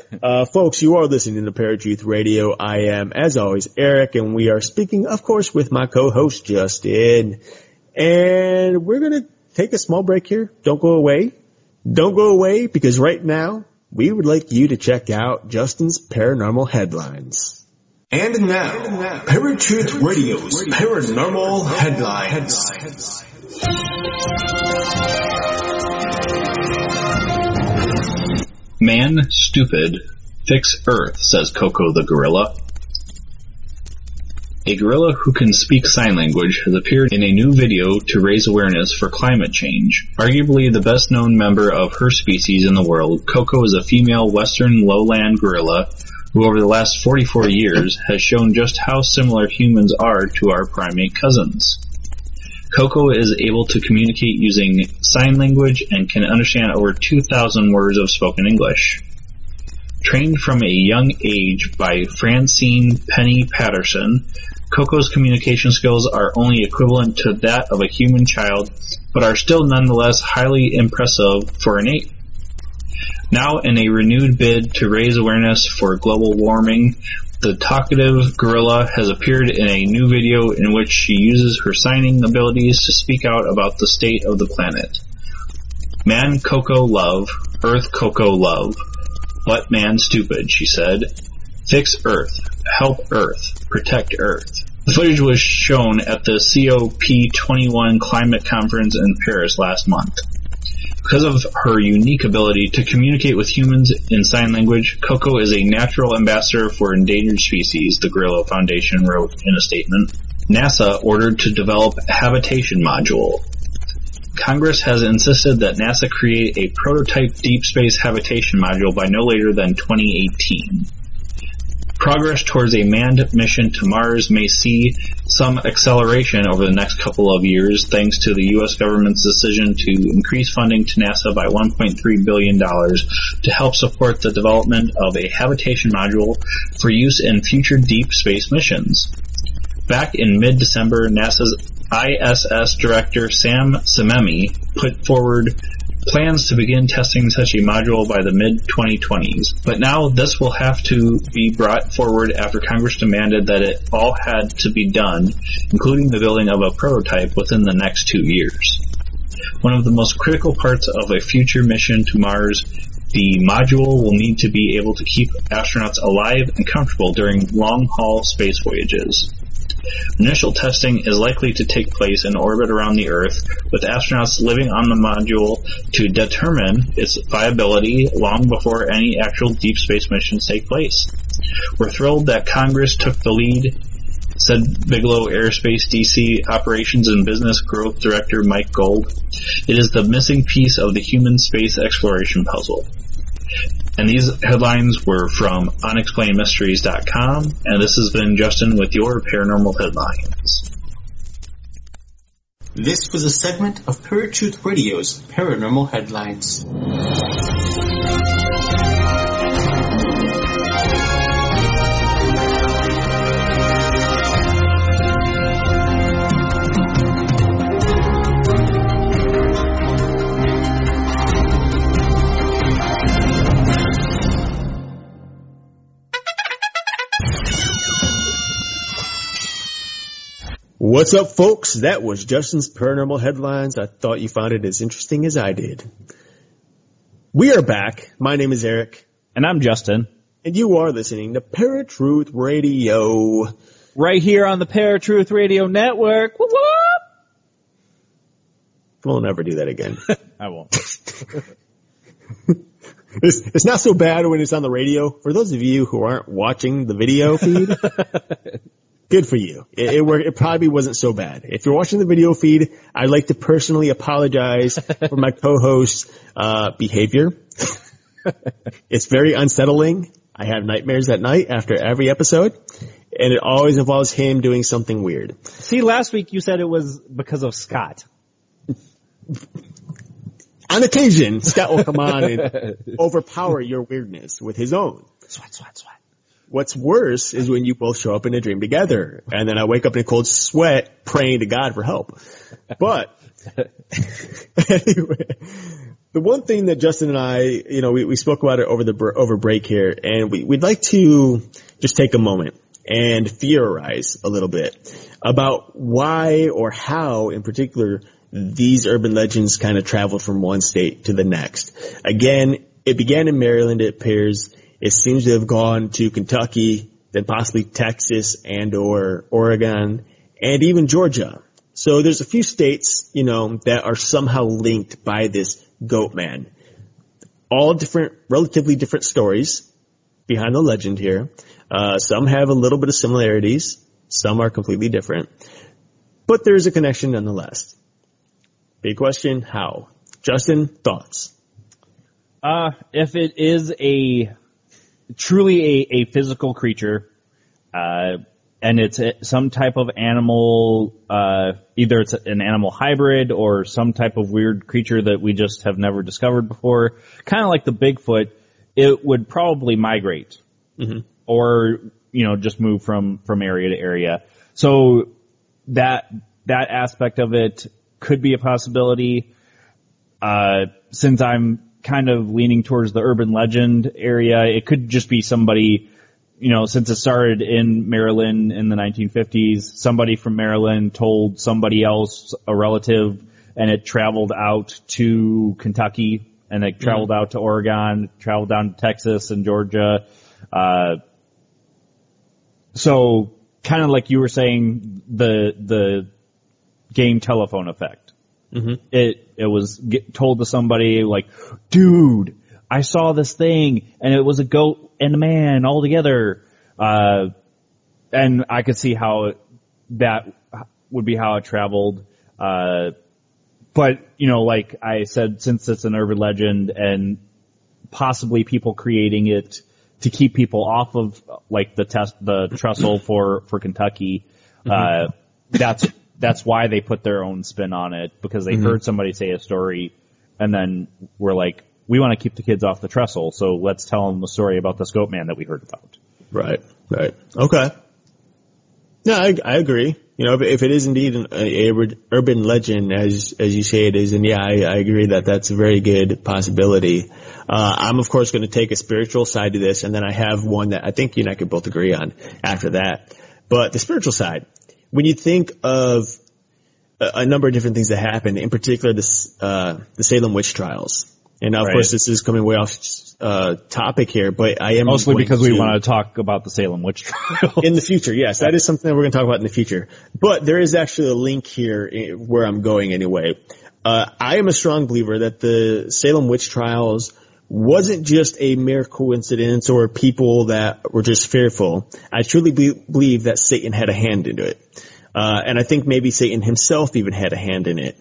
Folks, you are listening to Paratruth Radio. I am, as always, Eric, and we are speaking, of course, with my co-host Justin. And we're gonna take a small break here. Don't go away. Don't go away, because right now we would like you to check out Justin's paranormal headlines. And now, Paratruth Radio's Paranormal Headlines. Man stupid, fix Earth, says Coco the gorilla. A gorilla who can speak sign language has appeared in a new video to raise awareness for climate change. Arguably the best known member of her species in the world, Coco is a female western lowland gorilla who over the last 44 years has shown just how similar humans are to our primate cousins. Coco is able to communicate using sign language and can understand over 2,000 words of spoken English. Trained from a young age by Francine Penny Patterson, Coco's communication skills are only equivalent to that of a human child, but are still nonetheless highly impressive for an ape. Now, in a renewed bid to raise awareness for global warming, the talkative gorilla has appeared in a new video in which she uses her signing abilities to speak out about the state of the planet. Man Coco love, Earth Coco love, but man stupid, she said. Fix Earth, help Earth, protect Earth. The footage was shown at the COP21 climate conference in Paris last month. Because of her unique ability to communicate with humans in sign language, Coco is a natural ambassador for endangered species, the Gorilla Foundation wrote in a statement. NASA ordered to develop a habitation module. Congress has insisted that NASA create a prototype deep space habitation module by no later than 2018. Progress towards a manned mission to Mars may see some acceleration over the next couple of years thanks to the U.S. government's decision to increase funding to NASA by $1.3 billion to help support the development of a habitation module for use in future deep space missions. Back in mid-December, NASA's ISS Director Sam Cimemi put forward plans to begin testing such a module by the mid-2020s, but now this will have to be brought forward after Congress demanded that it all had to be done, including the building of a prototype, within the next 2 years. One of the most critical parts of a future mission to Mars, the module will need to be able to keep astronauts alive and comfortable during long-haul space voyages. Initial testing is likely to take place in orbit around the Earth, with astronauts living on the module to determine its viability long before any actual deep space missions take place. We're thrilled that Congress took the lead, said Bigelow Aerospace DC Operations and Business Growth Director Mike Gold. It is the missing piece of the human space exploration puzzle. And these headlines were from unexplainedmysteries.com, and this has been Justin with your Paranormal Headlines. This was a segment of Paratruth Radio's Paranormal Headlines. What's up, folks? That was Justin's Paranormal Headlines. I thought you found it as interesting as I did. We are back. My name is Eric. And I'm Justin. And you are listening to Paratruth Radio. Right here on the Paratruth Radio Network. Whoop, whoop. We'll never do that again. I won't. It's not so bad when it's on the radio. For those of you who aren't watching the video feed... Good for you. It probably wasn't so bad. If you're watching the video feed, I'd like to personally apologize for my co-host's behavior. It's very unsettling. I have nightmares at night after every episode, and it always involves him doing something weird. See, last week you said it was because of Scott. On occasion, Scott will come on and overpower your weirdness with his own. Swat, swat, swat. What's worse is when you both show up in a dream together, and then I wake up in a cold sweat praying to God for help. But anyway, the one thing that Justin and I, we spoke about it over break here, and we'd like to just take a moment and theorize a little bit about why or how, in particular, these urban legends kind of traveled from one state to the next. Again, it began in Maryland, it appears. It seems to have gone to Kentucky, then possibly Texas and or Oregon, and even Georgia. So there's a few states, that are somehow linked by this goat man. All relatively different stories behind the legend here. Some have a little bit of similarities. Some are completely different. But there is a connection nonetheless. Big question, how? Justin, thoughts? If it is truly a physical creature, and it's some type of animal, either it's an animal hybrid or some type of weird creature that we just have never discovered before, kind of like the Bigfoot, it would probably migrate or, just move from area to area. So that aspect of it could be a possibility. Since I'm kind of leaning towards the urban legend area, it could just be somebody, since it started in Maryland in the 1950s, somebody from Maryland told somebody else, a relative, and it traveled out to Kentucky, and it traveled out to Oregon, traveled down to Texas and Georgia. So kind of like you were saying, the game telephone effect. Mm-hmm. It was told to somebody like, dude, I saw this thing, and it was a goat and a man all together. And I could see how that would be how it traveled. But, you know, like I said, since it's an urban legend and possibly people creating it to keep people off of, like, the trestle for Kentucky, mm-hmm. That's why they put their own spin on it, because they mm-hmm. heard somebody say a story and then were like, we want to keep the kids off the trestle, so let's tell them a story about the goat man that we heard about. Right. Okay. No, I agree. You know, if it is indeed an urban legend, as you say it is, and yeah, I agree that that's a very good possibility. I'm of course going to take a spiritual side to this, and then I have one that I think you and I could both agree on after that. But the spiritual side, when you think of a number of different things that happened, in particular the Salem witch trials. And now, of course, this is coming way off topic here, but I am mostly because we want to talk about the Salem witch trials in the future. Yes, that is something that we're going to talk about in the future. But there is actually a link here where I'm going anyway. I am a strong believer that the Salem witch trials wasn't just a mere coincidence or people that were just fearful. I truly believe that Satan had a hand into it, and I think maybe Satan himself even had a hand in it.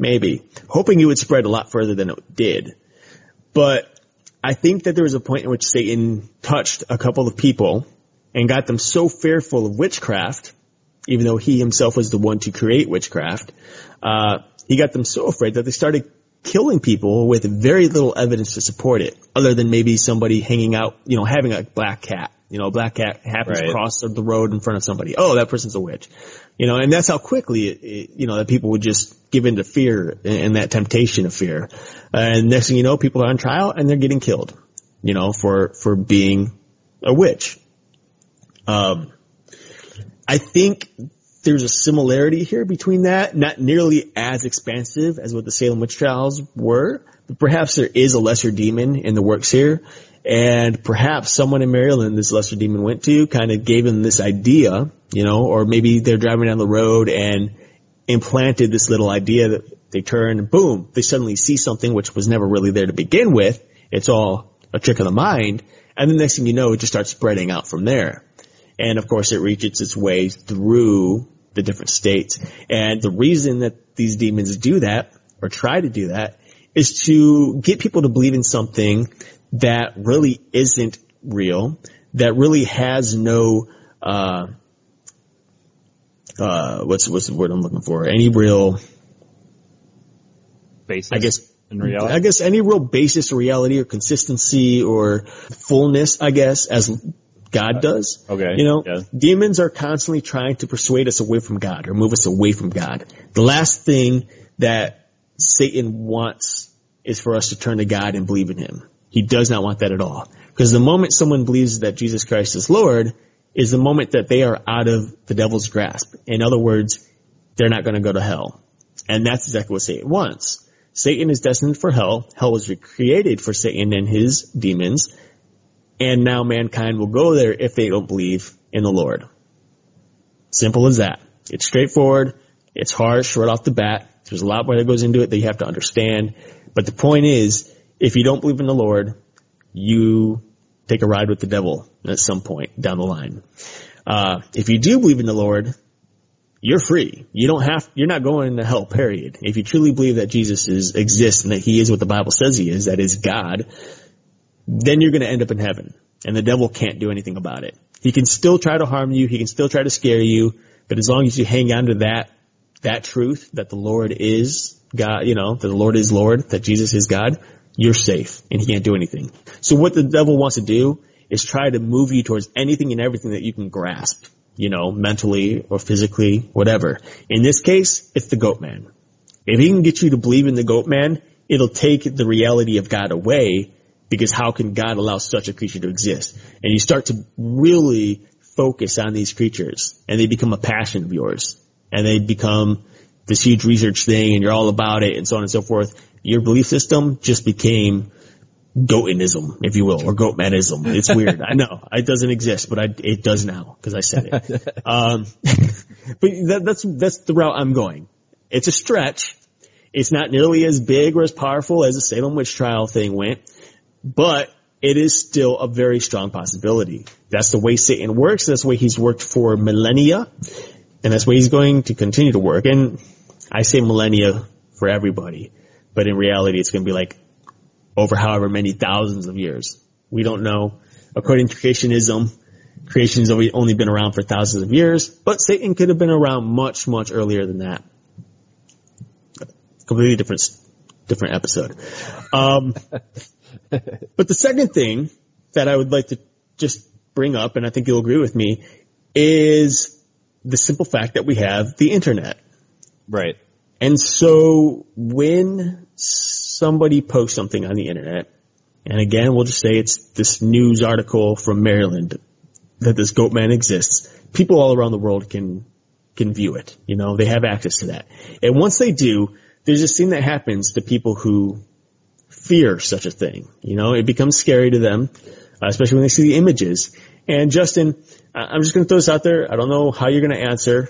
Maybe. Hoping it would spread a lot further than it did. But I think that there was a point in which Satan touched a couple of people and got them so fearful of witchcraft, even though he himself was the one to create witchcraft, he got them so afraid that they started killing people with very little evidence to support it, other than maybe somebody hanging out, you know, having a black cat. You know, a black cat happens across the road in front of somebody. Oh, that person's a witch. You know, and that's how quickly, that people would just give in to fear and that temptation of fear. And next thing you know, people are on trial and they're getting killed, you know, for being a witch. I think there's a similarity here between that, not nearly as expansive as what the Salem witch trials were, but perhaps there is a lesser demon in the works here. And perhaps someone in Maryland this lesser demon went to kind of gave him this idea, you know, or maybe they're driving down the road and implanted this little idea that they turn and boom, they suddenly see something which was never really there to begin with. It's all a trick of the mind. And the next thing you know, it just starts spreading out from there. And, of course, it reaches its way through the different states. And the reason that these demons do that or try to do that is to get people to believe in something that really isn't real, that really has no what's the word I'm looking for? Any real basis, I guess, in reality. I guess any real basis or reality or consistency or fullness, I guess, as God does. Okay. You know, yeah. Demons are constantly trying to persuade us away from God or move us away from God. The last thing that Satan wants is for us to turn to God and believe in him. He does not want that at all. Because the moment someone believes that Jesus Christ is Lord is the moment that they are out of the devil's grasp. In other words, they're not going to go to hell. And that's exactly what Satan wants. Satan is destined for hell. Hell was created for Satan and his demons. And now mankind will go there if they don't believe in the Lord. Simple as that. It's straightforward. It's harsh right off the bat. There's a lot more that goes into it that you have to understand. But the point is, if you don't believe in the Lord, you take a ride with the devil at some point down the line. If you do believe in the Lord, you're free. You're not going to hell, period. If you truly believe that Jesus exists and that he is what the Bible says he is, that is God, then you're going to end up in heaven. And the devil can't do anything about it. He can still try to harm you. He can still try to scare you. But as long as you hang on to that truth that the Lord is God, you know, that the Lord is Lord, that Jesus is God, you're safe, and he can't do anything. So what the devil wants to do is try to move you towards anything and everything that you can grasp, you know, mentally or physically, whatever. In this case, it's the goat man. If he can get you to believe in the goat man, it'll take the reality of God away, because how can God allow such a creature to exist? And you start to really focus on these creatures, and they become a passion of yours, and they become this huge research thing, and you're all about it, and so on and so forth. Your belief system just became goatinism, if you will, or goatmanism. It's weird. I know it doesn't exist, but it does now because I said it. But that's the route I'm going. It's a stretch. It's not nearly as big or as powerful as the Salem witch trial thing went, but it is still a very strong possibility. That's the way Satan works. That's the way he's worked for millennia, and that's the way he's going to continue to work. And I say millennia for everybody, but in reality, it's going to be like over however many thousands of years. We don't know. According to creationism, creation has only been around for thousands of years, but Satan could have been around much, much earlier than that. Completely different episode. But the second thing that I would like to just bring up, and I think you'll agree with me, is the simple fact that we have the internet. Right. And so when somebody posts something on the internet, and again, we'll just say it's this news article from Maryland that this goat man exists, people all around the world can view it. You know, they have access to that. And once they do, there's this thing that happens to people who fear such a thing. You know, it becomes scary to them, especially when they see the images. And Justin, I'm just going to throw this out there. I don't know how you're going to answer.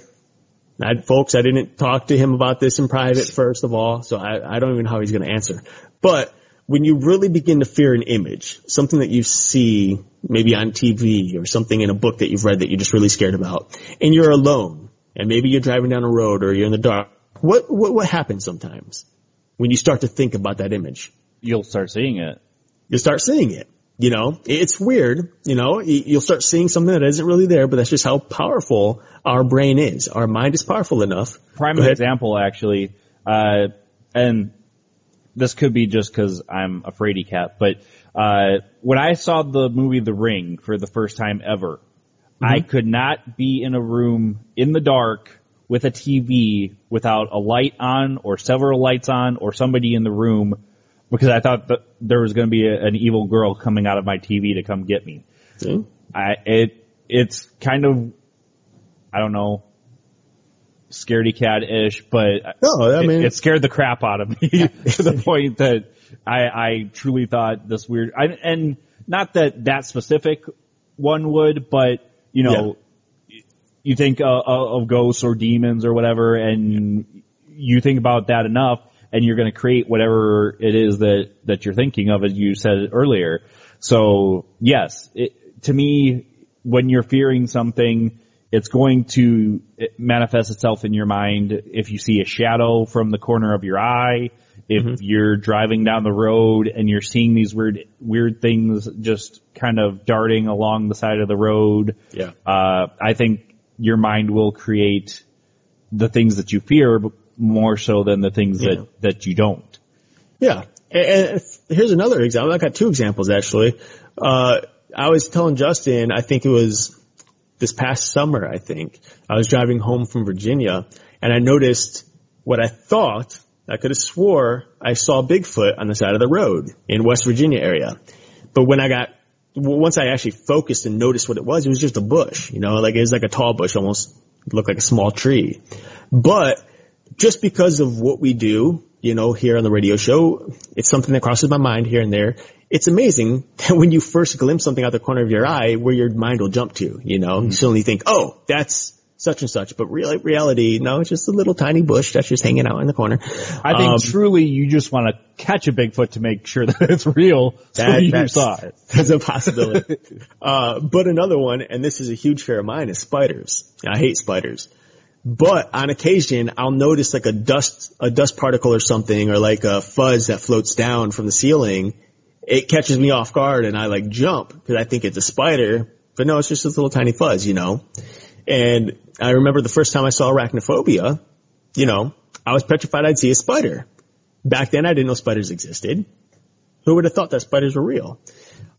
Folks, I didn't talk to him about this in private, first of all, so I don't even know how he's going to answer. But when you really begin to fear an image, something that you see maybe on TV or something in a book that you've read that you're just really scared about, and you're alone, and maybe you're driving down a road or you're in the dark, what happens sometimes when you start to think about that image? You'll start seeing it. You'll start seeing it. You know, it's weird. You know, you'll start seeing something that isn't really there, but that's just how powerful our brain is. Our mind is powerful enough. Prime example, actually, and this could be just because I'm a fraidy cat, but when I saw the movie The Ring for the first time ever, mm-hmm. I could not be in a room in the dark with a TV without a light on or several lights on or somebody in the room, because I thought that there was going to be an evil girl coming out of my TV to come get me. See? It's kind of, I don't know, scaredy cat-ish, but it scared the crap out of me to the point that I truly thought this weird... and not that specific one would, but, you know, you think of ghosts or demons or whatever, and you think about that enough, and you're going to create whatever it is that you're thinking of, as you said earlier. So, yes, to me, when you're fearing something, it's going to manifest itself in your mind. If you see a shadow from the corner of your eye, if mm-hmm. you're driving down the road and you're seeing these weird things just kind of darting along the side of the road, I think your mind will create the things that you fear, more so than the things that you don't. Yeah. And here's another example. I got two examples, actually. I was telling Justin, I think it was this past summer, I was driving home from Virginia, and I noticed what I thought, I could have swore I saw Bigfoot on the side of the road in West Virginia area. But once I actually focused and noticed what it was just a bush, you know, like it was like a tall bush, almost looked like a small tree. But just because of what we do, you know, here on the radio show, it's something that crosses my mind here and there. It's amazing that when you first glimpse something out the corner of your eye, where your mind will jump to, you know, mm-hmm. you suddenly think, oh, that's such and such. But reality, no, it's just a little tiny bush that's just hanging out in the corner. I think truly you just want to catch a Bigfoot to make sure that it's real, so you saw it. That's a possibility. But another one, and this is a huge fear of mine, is spiders. I hate spiders. But on occasion, I'll notice like a dust particle or something, or like a fuzz that floats down from the ceiling. It catches me off guard and I like jump because I think it's a spider, but no, it's just this little tiny fuzz, you know. And I remember the first time I saw arachnophobia, you know, I was petrified I'd see a spider. Back then, I didn't know spiders existed. Who would have thought that spiders were real?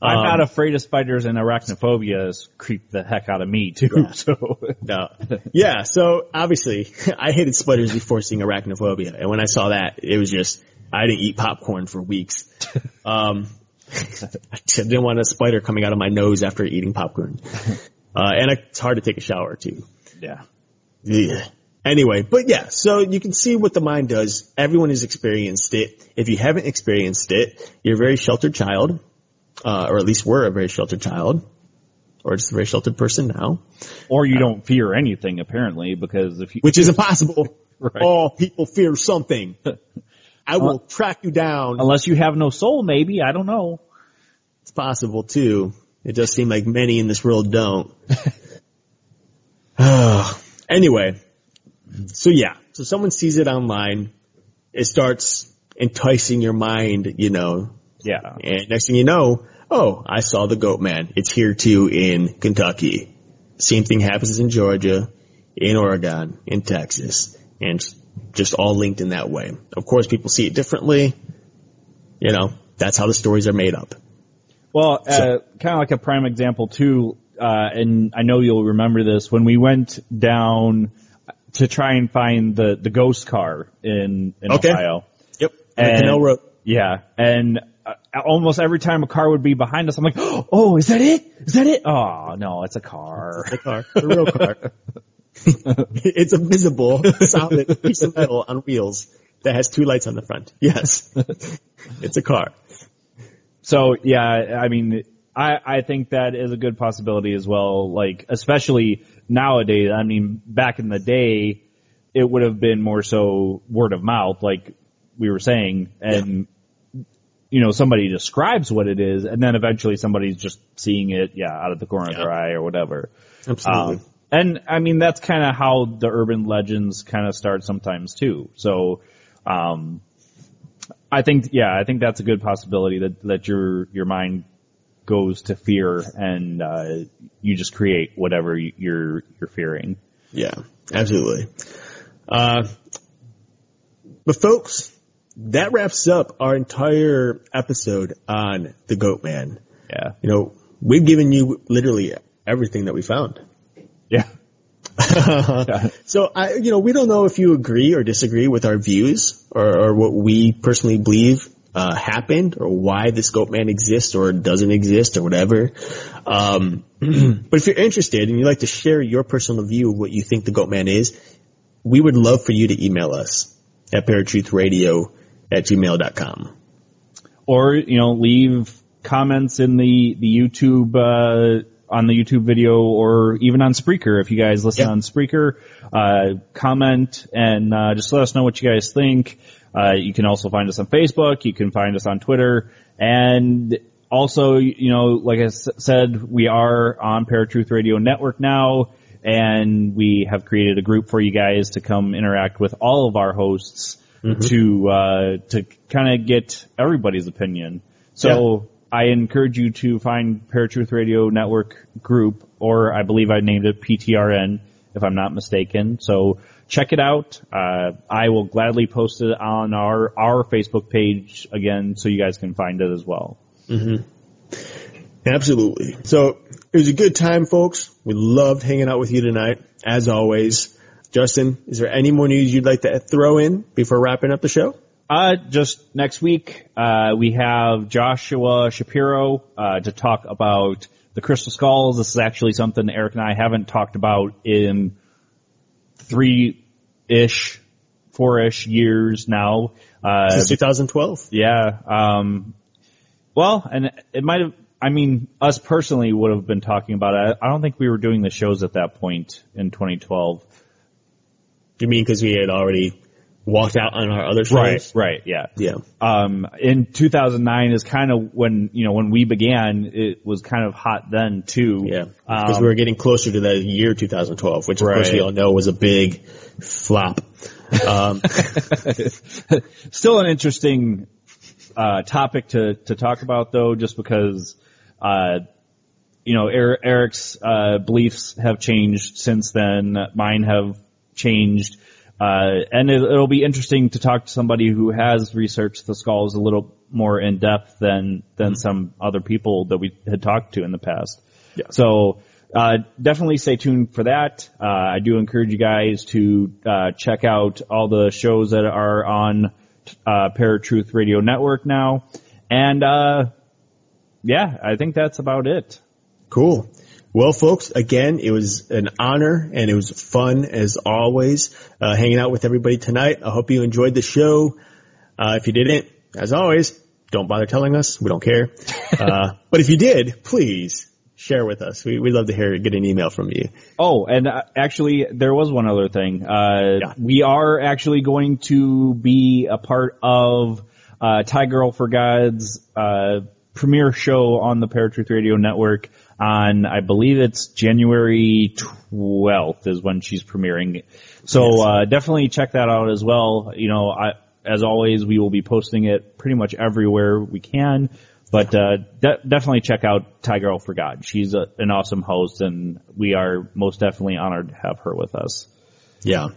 I'm not afraid of spiders, and arachnophobia creep the heck out of me too. Yeah. So so obviously I hated spiders before seeing arachnophobia, and when I saw that, it was just I didn't eat popcorn for weeks. I didn't want a spider coming out of my nose after eating popcorn, and it's hard to take a shower too. Yeah. Anyway, but yeah, so you can see what the mind does. Everyone has experienced it. If you haven't experienced it, you're a very sheltered child, or at least were a very sheltered child, or just a very sheltered person now. Or you don't fear anything, apparently, because if you... Which is impossible. Right. All people fear something. I will track you down. Unless you have no soul, maybe. I don't know. It's possible, too. It does seem like many in this world don't. Anyway, so yeah. So someone sees it online. It starts enticing your mind, you know. Yeah. And next thing you know, oh, I saw the goat man. It's here, too, in Kentucky. Same thing happens in Georgia, in Oregon, in Texas, and just all linked in that way. Of course, people see it differently. You know, that's how the stories are made up. Well, kind of like a prime example, too, and I know you'll remember this, when we went down to try and find the ghost car in Ohio. Yep, and Canal Road. Yeah, and almost every time a car would be behind us, I'm like, oh, is that it? Is that it? Oh, no, it's a car. It's a car. It's a real car. It's a visible, solid piece of metal on wheels that has two lights on the front. Yes, it's a car. So, yeah, I mean, I think that is a good possibility as well, like, especially nowadays. I mean, back in the day, it would have been more so word of mouth, like we were saying, and, you know, somebody describes what it is, and then eventually somebody's just seeing it, out of the corner of their eye or whatever. Absolutely. And, I mean, that's kind of how the urban legends kind of start sometimes, too. So, I think that's a good possibility that your mind goes to fear and you just create whatever you're fearing. Yeah, absolutely. But folks, that wraps up our entire episode on the Goat Man. Yeah. You know, we've given you literally everything that we found. Yeah. So we don't know if you agree or disagree with our views or what we personally believe happened or why the Goat Man exists or doesn't exist or whatever. But if you're interested and you'd like to share your personal view of what you think the Goat Man is, we would love for you to email us at paratruthradio@gmail.com. Or, leave comments in the YouTube on the YouTube video or even on Spreaker. If you guys listen on Spreaker, comment and just let us know what you guys think. You can also find us on Facebook. You can find us on Twitter. And also, like I said, we are on Paratruth Radio Network now, and we have created a group for you guys to come interact with all of our hosts to kind of get everybody's opinion. So... Yeah. I encourage you to find Paratruth Radio Network group, or I believe I named it PTRN, if I'm not mistaken. So check it out. I will gladly post it on our Facebook page again so you guys can find it as well. Mm-hmm. Absolutely. So it was a good time, folks. We loved hanging out with you tonight, as always. Justin, is there any more news you'd like to throw in before wrapping up the show? Just next week, we have Joshua Shapiro, to talk about the Crystal Skulls. This is actually something Eric and I haven't talked about in 4-ish years now. Since 2012. Yeah. Well, and it might have, I mean, us personally would have been talking about it. I don't think we were doing the shows at that point in 2012. You mean because we had already walked out on our other shows? Right, yeah. In 2009 is kind of when, when we began, it was kind of hot then, too. Yeah, because we were getting closer to that year 2012, which, of course, we all know was a big flop. Still an interesting topic to talk about, though, just because, Eric's beliefs have changed since then. Mine have changed. And it'll be interesting to talk to somebody who has researched the skulls a little more in depth than some other people that we had talked to in the past. Yeah. So, definitely stay tuned for that. I do encourage you guys to, check out all the shows that are on, Paratruth Radio Network now. And, I think that's about it. Cool. Well, folks, again, it was an honor and it was fun as always hanging out with everybody tonight. I hope you enjoyed the show. If you didn't, as always, don't bother telling us. We don't care. But if you did, please share with us. We'd love to get an email from you. Oh, and actually, there was one other thing. We are actually going to be a part of Tigrell for God's premiere show on the Paratruth Radio Network on, I believe it's January 12th is when she's premiering. So yes. Definitely check that out as well. You know, as always, we will be posting it pretty much everywhere we can. But definitely check out Tigrell for God. She's an awesome host, and we are most definitely honored to have her with us. Yeah.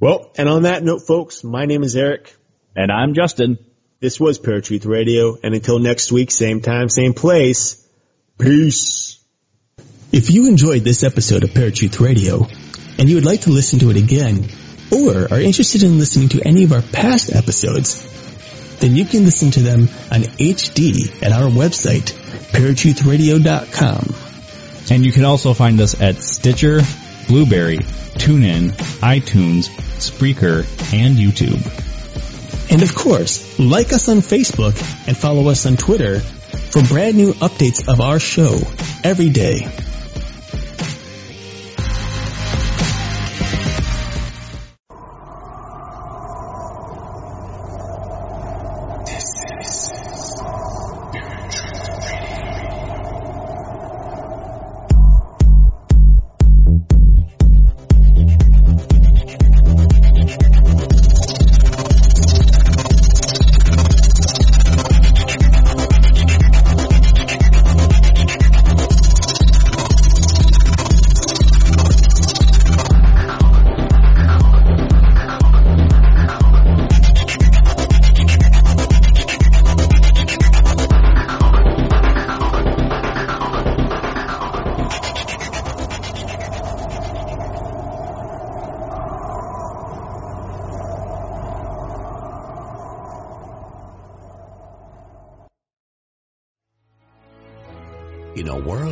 Well, and on that note, folks, my name is Eric. And I'm Justin. This was Paratruth Radio, and until next week, same time, same place, peace. If you enjoyed this episode of Paratruth Radio, and you would like to listen to it again, or are interested in listening to any of our past episodes, then you can listen to them on HD at our website, paratruthradio.com. And you can also find us at Stitcher, Blueberry, TuneIn, iTunes, Spreaker, and YouTube. And of course, like us on Facebook and follow us on Twitter for brand new updates of our show every day.